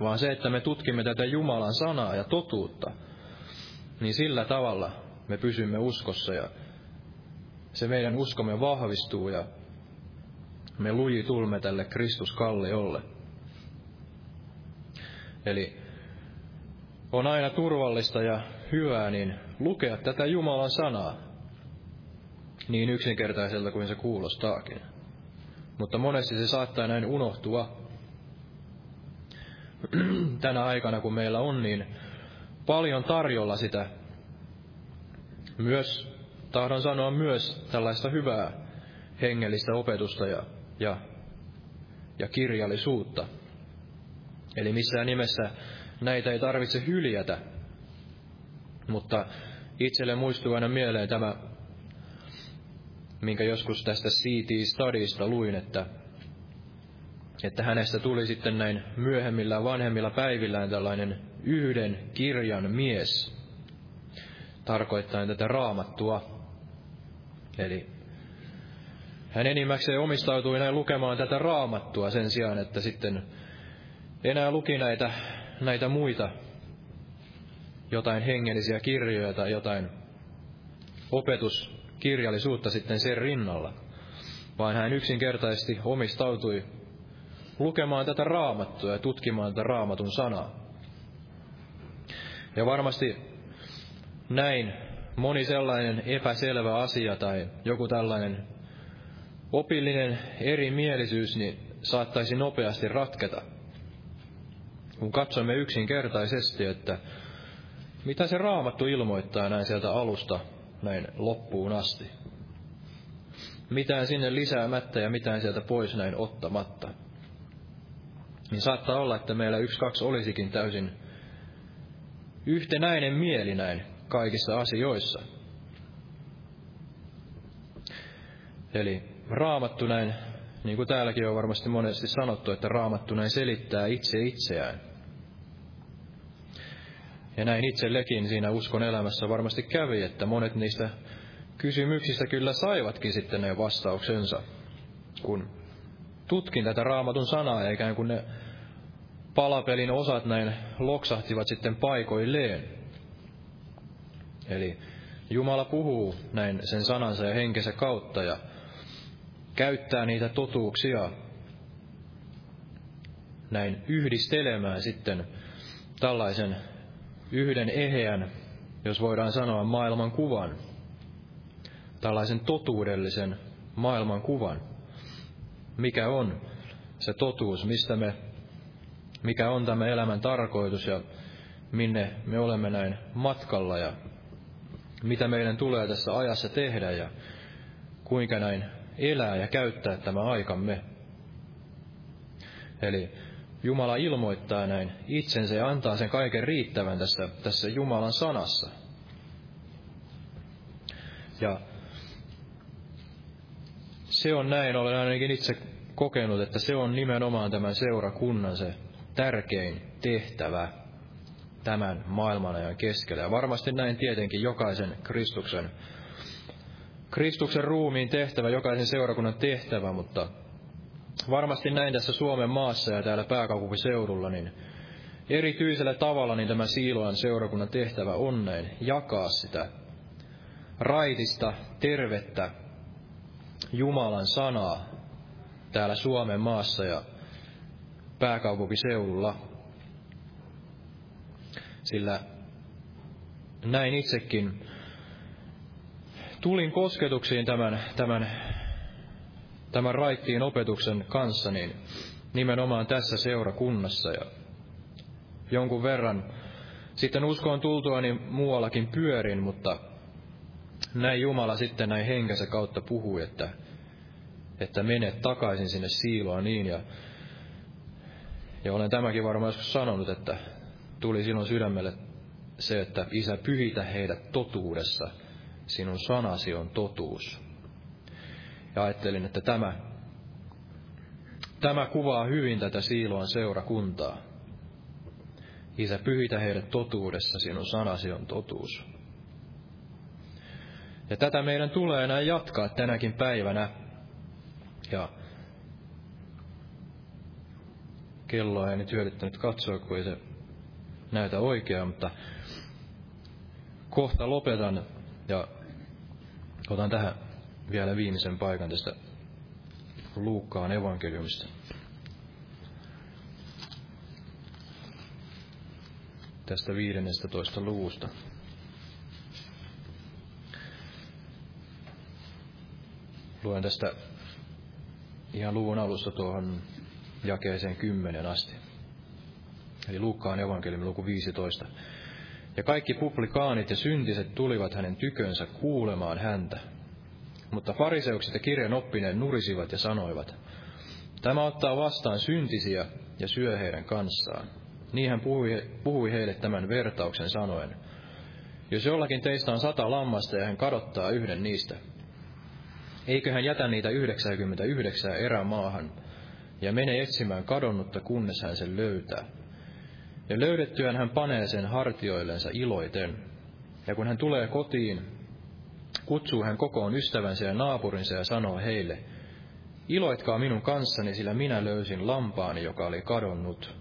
vaan se, että me tutkimme tätä Jumalan sanaa ja totuutta, niin sillä tavalla me pysymme uskossa ja se meidän uskomme vahvistuu ja me lujitulme tälle Kristuskalliolle. Eli on aina turvallista ja hyvää niin lukea tätä Jumalan sanaa, niin yksinkertaiselta kuin se kuulostaakin. Mutta monesti se saattaa näin unohtua tänä aikana, kun meillä on niin paljon tarjolla sitä. Myös, tahdon sanoa myös tällaista hyvää hengellistä opetusta ja kirjallisuutta. Eli missään nimessä näitä ei tarvitse hyljätä, mutta itselle muistuu aina mieleen tämä, minkä joskus tästä C.T. Studdista luin, että hänestä tuli sitten näin myöhemmillä vanhemmilla päivillään tällainen yhden kirjan mies, tarkoittain tätä Raamattua. Eli hän enimmäkseen omistautui näin lukemaan tätä Raamattua sen sijaan, että sitten enää luki näitä muita jotain hengellisiä kirjoja tai jotain opetuskirjallisuutta sitten sen rinnalla, vaan hän yksinkertaisesti omistautui lukemaan tätä Raamattua ja tutkimaan tätä Raamatun sanaa. Ja varmasti näin moni sellainen epäselvä asia tai joku tällainen opillinen erimielisyys niin saattaisi nopeasti ratketa, kun katsomme yksinkertaisesti, että mitä se Raamattu ilmoittaa näin sieltä alusta näin loppuun asti. Mitään sinne lisäämättä ja mitään sieltä pois näin ottamatta. Niin saattaa olla, että meillä 1-2 olisikin täysin yhtenäinen mieli näin kaikissa asioissa. Eli Raamattu näin, niin kuin täälläkin on varmasti monesti sanottu, että Raamattu näin selittää itse itseään. Ja näin itsellekin siinä uskon elämässä varmasti kävi, että monet niistä kysymyksistä kyllä saivatkin sitten ne vastauksensa, kun tutkin tätä Raamatun sanaa, ja ikään kuin ne palapelin osat näin loksahtivat sitten paikoilleen. Eli Jumala puhuu näin sen sanansa ja henkensä kautta ja käyttää niitä totuuksia näin yhdistelemään sitten tällaisen yhden eheän, jos voidaan sanoa, maailmankuvan, tällaisen totuudellisen maailmankuvan. Mikä on se totuus, mikä on tämä elämän tarkoitus ja minne me olemme näin matkalla ja mitä meidän tulee tässä ajassa tehdä ja kuinka näin elää ja käyttää tämä aikamme. Eli Jumala ilmoittaa näin itsensä ja antaa sen kaiken riittävän tässä Jumalan sanassa. Ja se on näin, olen ainakin itse kokenut, että se on nimenomaan tämän seurakunnan se tärkein tehtävä tämän maailmanajan keskellä. Ja varmasti näin tietenkin jokaisen Kristuksen ruumiin tehtävä, jokaisen seurakunnan tehtävä, mutta varmasti näin tässä Suomen maassa ja täällä pääkaupunkiseudulla, niin erityisellä tavalla niin tämä Siiloan seurakunnan tehtävä on näin jakaa sitä raitista, tervettä Jumalan sanaa täällä Suomen maassa ja pääkaupunkiseudulla. Sillä näin itsekin tulin kosketuksiin tämän raittiin opetuksen kanssa niin nimenomaan tässä seurakunnassa ja jonkun verran sitten uskoon tultuani niin muuallakin pyörin, mutta näin Jumala sitten näin henkensä kautta puhui, että mene takaisin sinne Siiloon niin ja olen tämäkin varmaan joskus sanonut, että tuli silloin sydämelle se, että Isä, pyhitä heidät totuudessa, sinun sanasi on totuus. Ja ajattelin, että tämä kuvaa hyvin tätä Siiloan seurakuntaa. Isä, pyhitä heidät totuudessa, sinun sanasi on totuus. Ja tätä meidän tulee enää jatkaa tänäkin päivänä. Ja kelloa ei nyt hyödyttänyt katsoa, kun ei se näytä oikeaa, mutta kohta lopetan ja otan tähän vielä viimeisen paikan tästä Luukkaan evankeliumista. Tästä 15. luvusta. Luen tästä ihan luvun alusta tuohon jakeeseen 10 asti. Eli Luukkaan evankeliumi luku 15. Ja kaikki publikaanit ja syntiset tulivat hänen tykönsä kuulemaan häntä. Mutta fariseukset ja kirjanoppineet nurisivat ja sanoivat, tämä ottaa vastaan syntisiä ja syö heidän kanssaan. Niin hän puhui heille tämän vertauksen sanoen, jos jollakin teistä on 100 lammasta ja hän kadottaa yhden niistä, eikö hän jätä niitä 99 erämaahan ja mene etsimään kadonnutta, kunnes hän sen löytää. Ja löydettyään hän panee sen hartioillensa iloiten, ja kun hän tulee kotiin, kutsuu hän kokoon ystävänsä ja naapurinsa ja sanoo heille, iloitkaa minun kanssani, sillä minä löysin lampaani, joka oli kadonnut.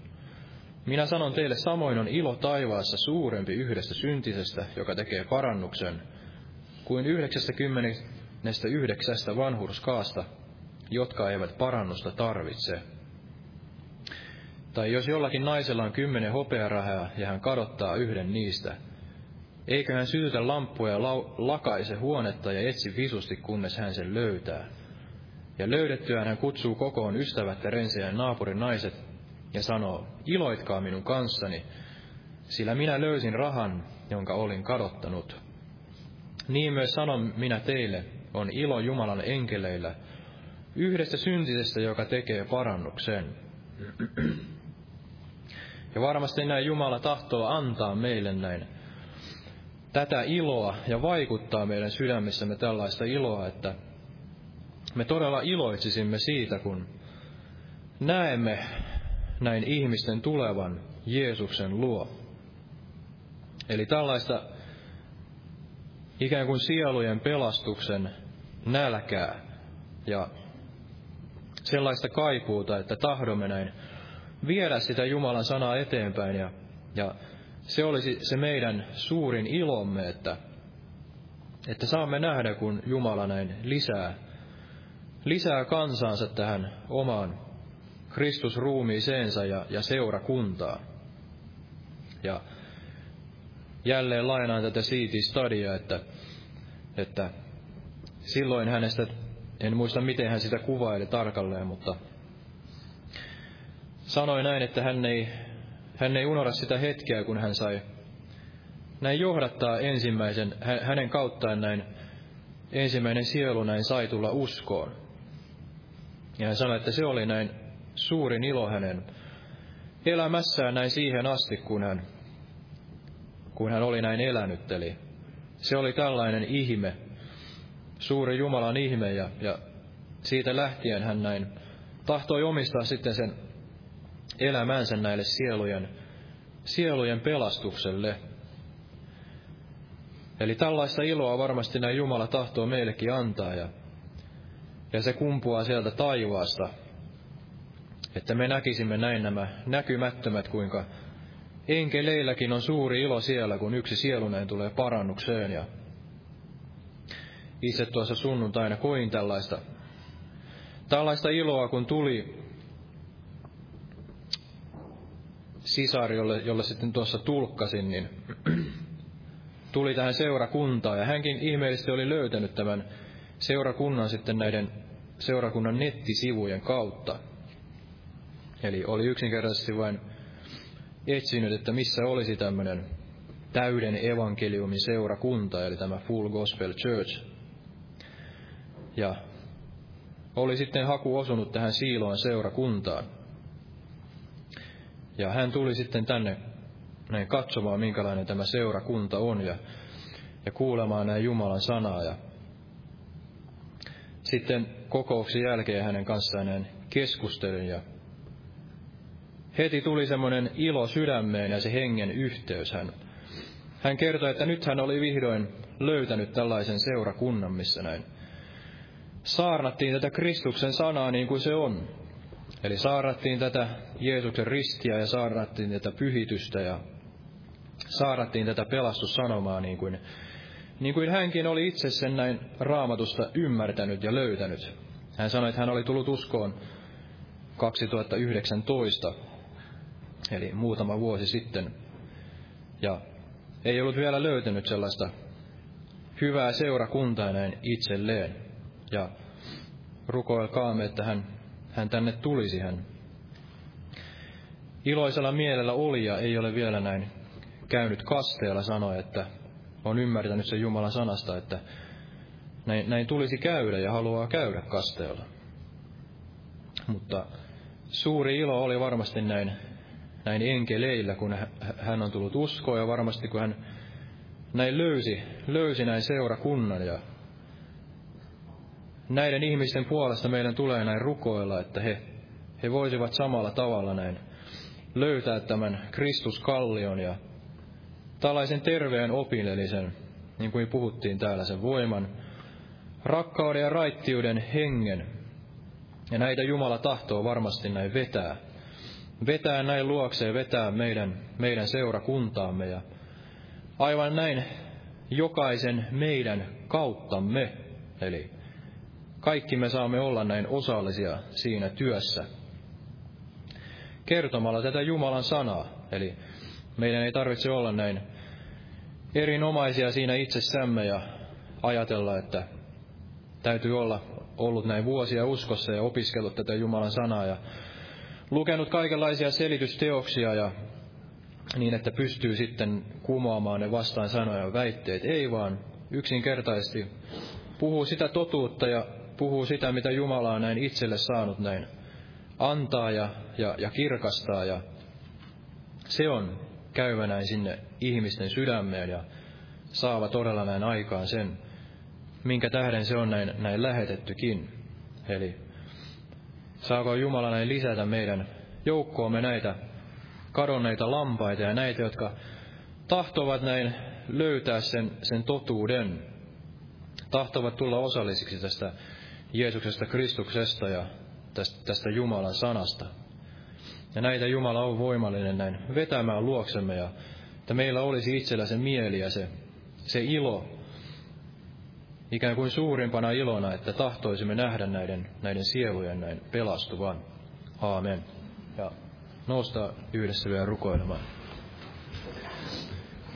Minä sanon teille, samoin on ilo taivaassa suurempi yhdestä syntisestä, joka tekee parannuksen, kuin 99 vanhurskaasta, jotka eivät parannusta tarvitse. Tai jos jollakin naisella on 10 hopearahää ja hän kadottaa yhden niistä, eikö hän sytytä lamppua ja lakaise huonetta ja etsi visusti, kunnes hän sen löytää. Ja löydettyään hän kutsuu kokoon ystävät ja rensejä naapurin naiset ja sanoo, iloitkaa minun kanssani, sillä minä löysin rahan, jonka olin kadottanut. Niin myös sanon minä teille, on ilo Jumalan enkeleillä, yhdestä syntisestä, joka tekee parannuksen. Ja varmasti näin Jumala tahtoo antaa meille näin tätä iloa ja vaikuttaa meidän sydämissämme tällaista iloa, että me todella iloitsisimme siitä, kun näemme näin ihmisten tulevan Jeesuksen luo. Eli tällaista ikään kuin sielujen pelastuksen nälkää ja sellaista kaipuuta, että tahdomme näin viedä sitä Jumalan sanaa eteenpäin ja se olisi se meidän suurin ilomme, että saamme nähdä, kun Jumala näin lisää kansansa tähän omaan Kristusruumiiseensa ja seurakuntaan. Ja jälleen lainaan tätä C.T. Studdia, että silloin hänestä, en muista miten hän sitä kuvaili tarkalleen, mutta sanoi näin, että hän ei unohda sitä hetkeä, kun hän sai näin johdattaa ensimmäisen, hänen kauttaan näin ensimmäinen sielu näin sai tulla uskoon. Ja hän sanoi, että se oli näin suurin ilo hänen elämässään näin siihen asti, kun hän oli näin elänyt. Eli se oli tällainen ihme, suuri Jumalan ihme, ja siitä lähtien hän näin tahtoi omistaa sitten sen elämänsä näille sielujen pelastukselle. Eli tällaista iloa varmasti näin Jumala tahtoo meillekin antaa, ja se kumpuaa sieltä taivaasta, että me näkisimme näin nämä näkymättömät, kuinka enkeleilläkin on suuri ilo siellä, kun yksi sielu näin tulee parannukseen. Ja itse tuossa sunnuntaina koin tällaista iloa, kun tuli sisari, jolle sitten tuossa tulkkasin, niin tuli tähän seurakuntaan. Ja hänkin ihmeellisesti oli löytänyt tämän seurakunnan sitten näiden seurakunnan nettisivujen kautta. Eli oli yksinkertaisesti vain etsinyt, että missä olisi tämmöinen täyden evankeliumin seurakunta, eli tämä Full Gospel Church. Ja oli sitten haku osunut tähän Siiloan seurakuntaan. Ja hän tuli sitten tänne näin katsomaan, minkälainen tämä seurakunta on, ja kuulemaan näin Jumalan sanaa. Ja sitten kokouksen jälkeen hänen kanssaan näin keskustelin, ja heti tuli semmoinen ilo sydämeen ja se hengen yhteys. Hän kertoi, että nyt hän oli vihdoin löytänyt tällaisen seurakunnan, missä näin saarnattiin tätä Kristuksen sanaa niin kuin se on. Eli saarnattiin tätä Jeesuksen ristiä ja saarnattiin tätä pyhitystä ja saarnattiin tätä pelastussanomaa niin kuin hänkin oli itse sen näin Raamatusta ymmärtänyt ja löytänyt. Hän sanoi, että hän oli tullut uskoon 2019, eli muutama vuosi sitten, ja ei ollut vielä löytänyt sellaista hyvää seurakuntaa näin itselleen. Ja rukoilkaamme, että hän tänne tulisi. Hän iloisella mielellä oli ja ei ole vielä näin käynyt kasteella, sanoi, että on ymmärtänyt sen Jumalan sanasta, että näin tulisi käydä ja haluaa käydä kasteella. Mutta suuri ilo oli varmasti näin enkeleillä, kun hän on tullut uskoon, ja varmasti kun hän näin löysi näin seurakunnan. Ja näiden ihmisten puolesta meidän tulee näin rukoilla, että he voisivat samalla tavalla näin löytää tämän Kristuskallion ja tällaisen terveen opin, eli sen, niin kuin puhuttiin täällä, sen voiman, rakkauden ja raittiuden hengen. Ja näitä Jumala tahtoo varmasti näin vetää näin luokseen, vetää meidän seurakuntaamme ja aivan näin jokaisen meidän kauttamme. Eli kaikki me saamme olla näin osallisia siinä työssä kertomalla tätä Jumalan sanaa. Eli meidän ei tarvitse olla näin erinomaisia siinä itsessämme ja ajatella, että täytyy olla ollut näin vuosia uskossa ja opiskellut tätä Jumalan sanaa ja lukenut kaikenlaisia selitysteoksia ja niin, että pystyy sitten kumoamaan ne vastaan sanoja väitteet. Ei vaan yksinkertaisesti puhuu sitä totuutta ja puhuu sitä, mitä Jumala on näin itselle saanut näin antaa ja kirkastaa. Ja se on käyvä näin sinne ihmisten sydämeen ja saava todella näin aikaan sen, minkä tähden se on näin lähetettykin. Eli saako Jumala näin lisätä meidän joukkoomme näitä kadonneita lampaita ja näitä, jotka tahtovat näin löytää sen totuuden, tahtovat tulla osallisiksi tästä Jeesuksesta, Kristuksesta ja tästä Jumalan sanasta. Ja näitä Jumala on voimallinen näin vetämään luoksemme, ja että meillä olisi itsellä se mieli ja se ilo, ikään kuin suurimpana ilona, että tahtoisimme nähdä näiden sielujen näin pelastuvan. Aamen. Ja nousta yhdessä vielä rukoilemaan.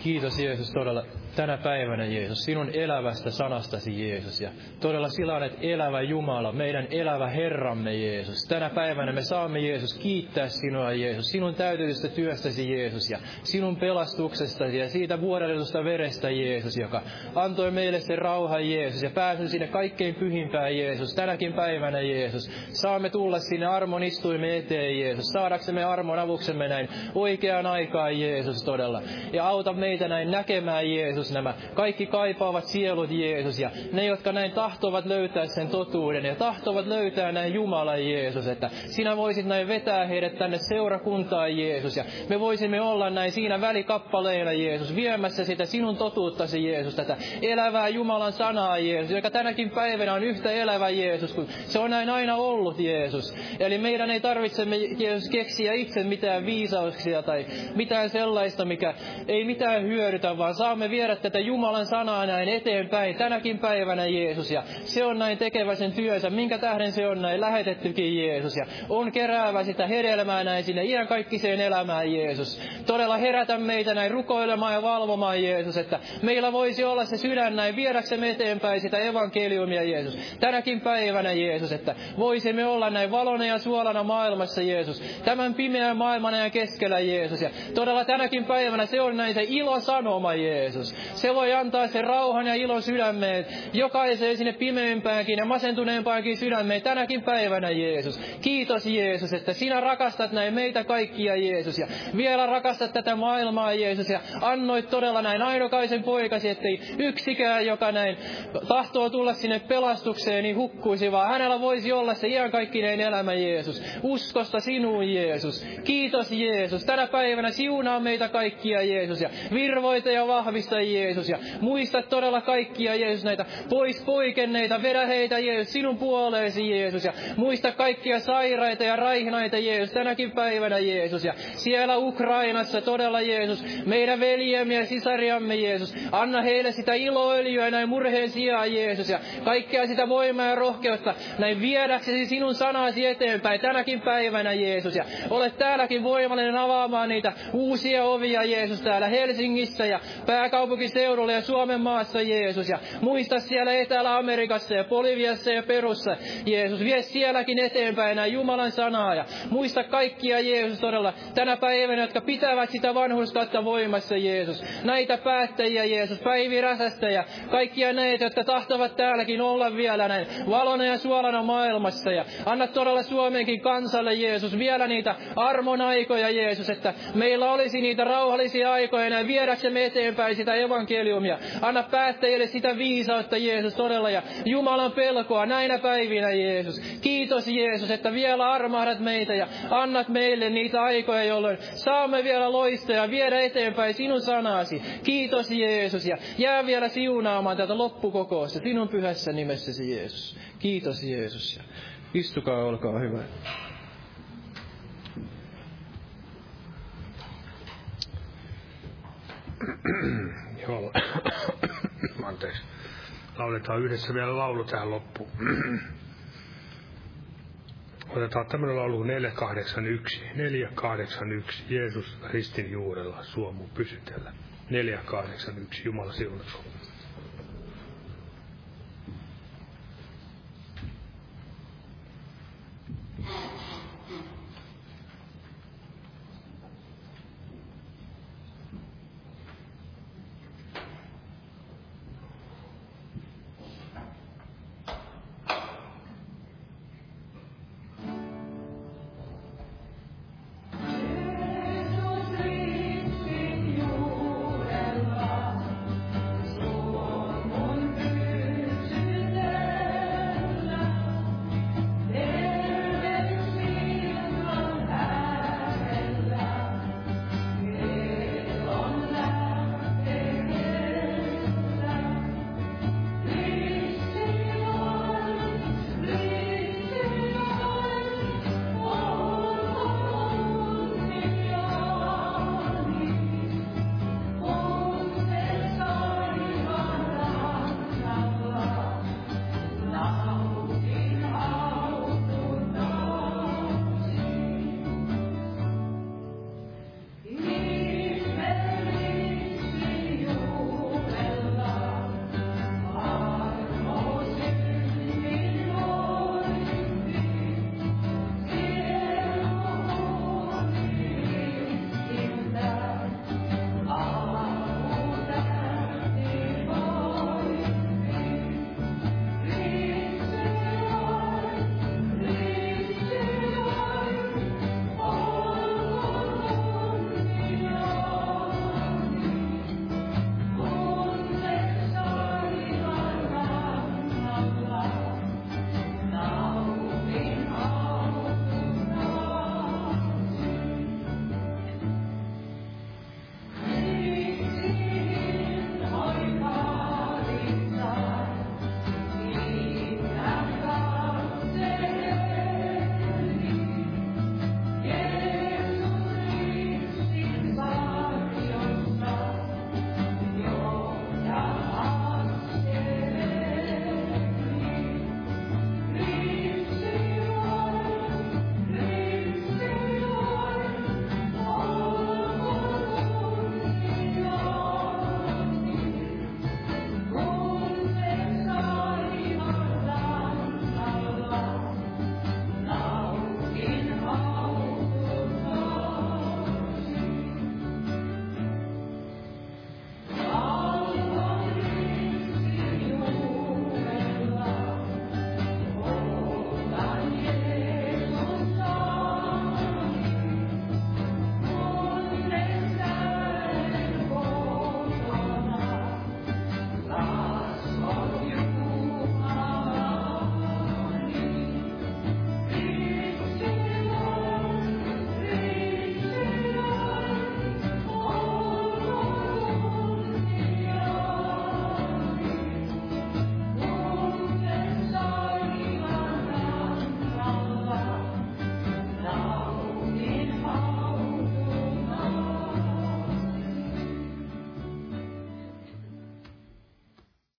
Kiitos Jeesus todella tänä päivänä, Jeesus, sinun elävästä sanastasi, Jeesus. Ja todella sinä olet elävä Jumala, meidän elävä Herramme, Jeesus. Tänä päivänä me saamme, Jeesus, kiittää sinua, Jeesus, sinun täytetystä työstäsi, Jeesus, ja sinun pelastuksestasi ja siitä vuodellisesta verestä, Jeesus, joka antoi meille sen rauhan, Jeesus, ja pääsyn sinne kaikkein pyhimpään, Jeesus, tänäkin päivänä, Jeesus. Saamme tulla sinne armon istuimme eteen, Jeesus, saadaksemme armon avuksemme näin oikeaan aikaan, Jeesus, todella. Ja auta meitä näin näkemään, Jeesus, nämä kaikki kaipaavat sielut, Jeesus, ja ne, jotka näin tahtovat löytää sen totuuden ja tahtovat löytää näin Jumalan, Jeesus, että sinä voisit näin vetää heidät tänne seurakuntaan, Jeesus, ja me voisimme olla näin siinä välikappaleina, Jeesus, viemässä sitä sinun totuuttasi, Jeesus, tätä elävää Jumalan sanaa, Jeesus, joka tänäkin päivänä on yhtä elävä, Jeesus, kun se on näin aina ollut, Jeesus. Eli meidän ei tarvitse, Jeesus, keksiä itse mitään viisauksia tai mitään sellaista, mikä ei mitään hyödytä, vaan saamme viedä tätä Jumalan sanaa näin eteenpäin tänäkin päivänä, Jeesus, ja se on näin tekevä sen työnsä, minkä tähden se on näin lähetettykin, Jeesus, ja on keräävä sitä hedelmää näin sinne iankaikkiseen elämään, Jeesus. Todella herätä meitä näin rukoilemaan ja valvomaan, Jeesus, että meillä voisi olla se sydän näin viedäksemme eteenpäin sitä evankeliumia, Jeesus, tänäkin päivänä, Jeesus, että voisimme olla näin valona ja suolana maailmassa, Jeesus, tämän pimeän maailman ja keskellä, Jeesus, ja todella tänäkin päivänä se on näin se ilosanoma, Jeesus. Se voi antaa sen rauhan ja ilon sydämeen, jokaiseen sinne pimeimpäänkin ja masentuneempaankin sydämeen tänäkin päivänä, Jeesus. Kiitos, Jeesus, että sinä rakastat näin meitä kaikkia, Jeesus, ja vielä rakastat tätä maailmaa, Jeesus, ja annoit todella näin ainokaisen poikasi, ettei yksikään, joka näin tahtoo tulla sinne pelastukseen, niin hukkuisi, vaan hänellä voisi olla se iankaikkinen elämä, Jeesus. Uskosta sinuun, Jeesus. Kiitos, Jeesus. Tänä päivänä siunaa meitä kaikkia, Jeesus, ja virvoita ja vahvista, Jeesus, ja muista todella kaikkia, Jeesus, näitä pois poikenneita, vedä heitä, Jeesus, sinun puoleesi, Jeesus, ja muista kaikkia sairaita ja raihnaita, Jeesus, tänäkin päivänä, Jeesus, ja siellä Ukrainassa todella, Jeesus, meidän veljemme ja sisariamme, Jeesus, anna heille sitä iloöljyä näin murheen sijaan, Jeesus, ja kaikkea sitä voimaa ja rohkeutta näin viedäksesi sinun sanasi eteenpäin tänäkin päivänä, Jeesus, ja ole täälläkin voimallinen avaamaan niitä uusia ovia, Jeesus, täällä Helsingissä ja pääkaupunkiseudulla ja Suomen maassa, Jeesus, ja muista siellä Etelä-Amerikassa ja Boliviassa ja Perussa, Jeesus, vie sielläkin eteenpäin Jumalan sanaa, ja muista kaikkia, Jeesus, todella tänä päivänä, jotka pitävät sitä vanhurskautta voimassa, Jeesus, näitä päättäjiä, Jeesus, Päivi Räsästä ja kaikkia näitä, jotka tahtavat täälläkin olla vielä näin valona ja suolana maailmassa, ja anna todella Suomenkin kansalle, Jeesus, vielä niitä armon aikoja, Jeesus, että meillä olisi niitä rauhallisia aikoja näin viedäksemme eteenpäin sitä evankeliumia. Anna päättäjille sitä viisautta, Jeesus, todella, ja Jumalan pelkoa näinä päivinä, Jeesus. Kiitos, Jeesus, että vielä armahdat meitä ja annat meille niitä aikoja, jolloin saamme vielä loistaa ja viedä eteenpäin sinun sanasi. Kiitos, Jeesus, ja jää vielä siunaamaan tätä loppukokousta sinun pyhässä nimessäsi, Jeesus. Kiitos, Jeesus, ja istukaa, olkaa hyvä. Joo, anteeksi. Lauletaan yhdessä vielä laulu tähän loppuun. Otetaan tämmöinen laulu 481. 481. Jeesus ristin juurella, suomu pysytellä. 481. Jumala siunaa sinua.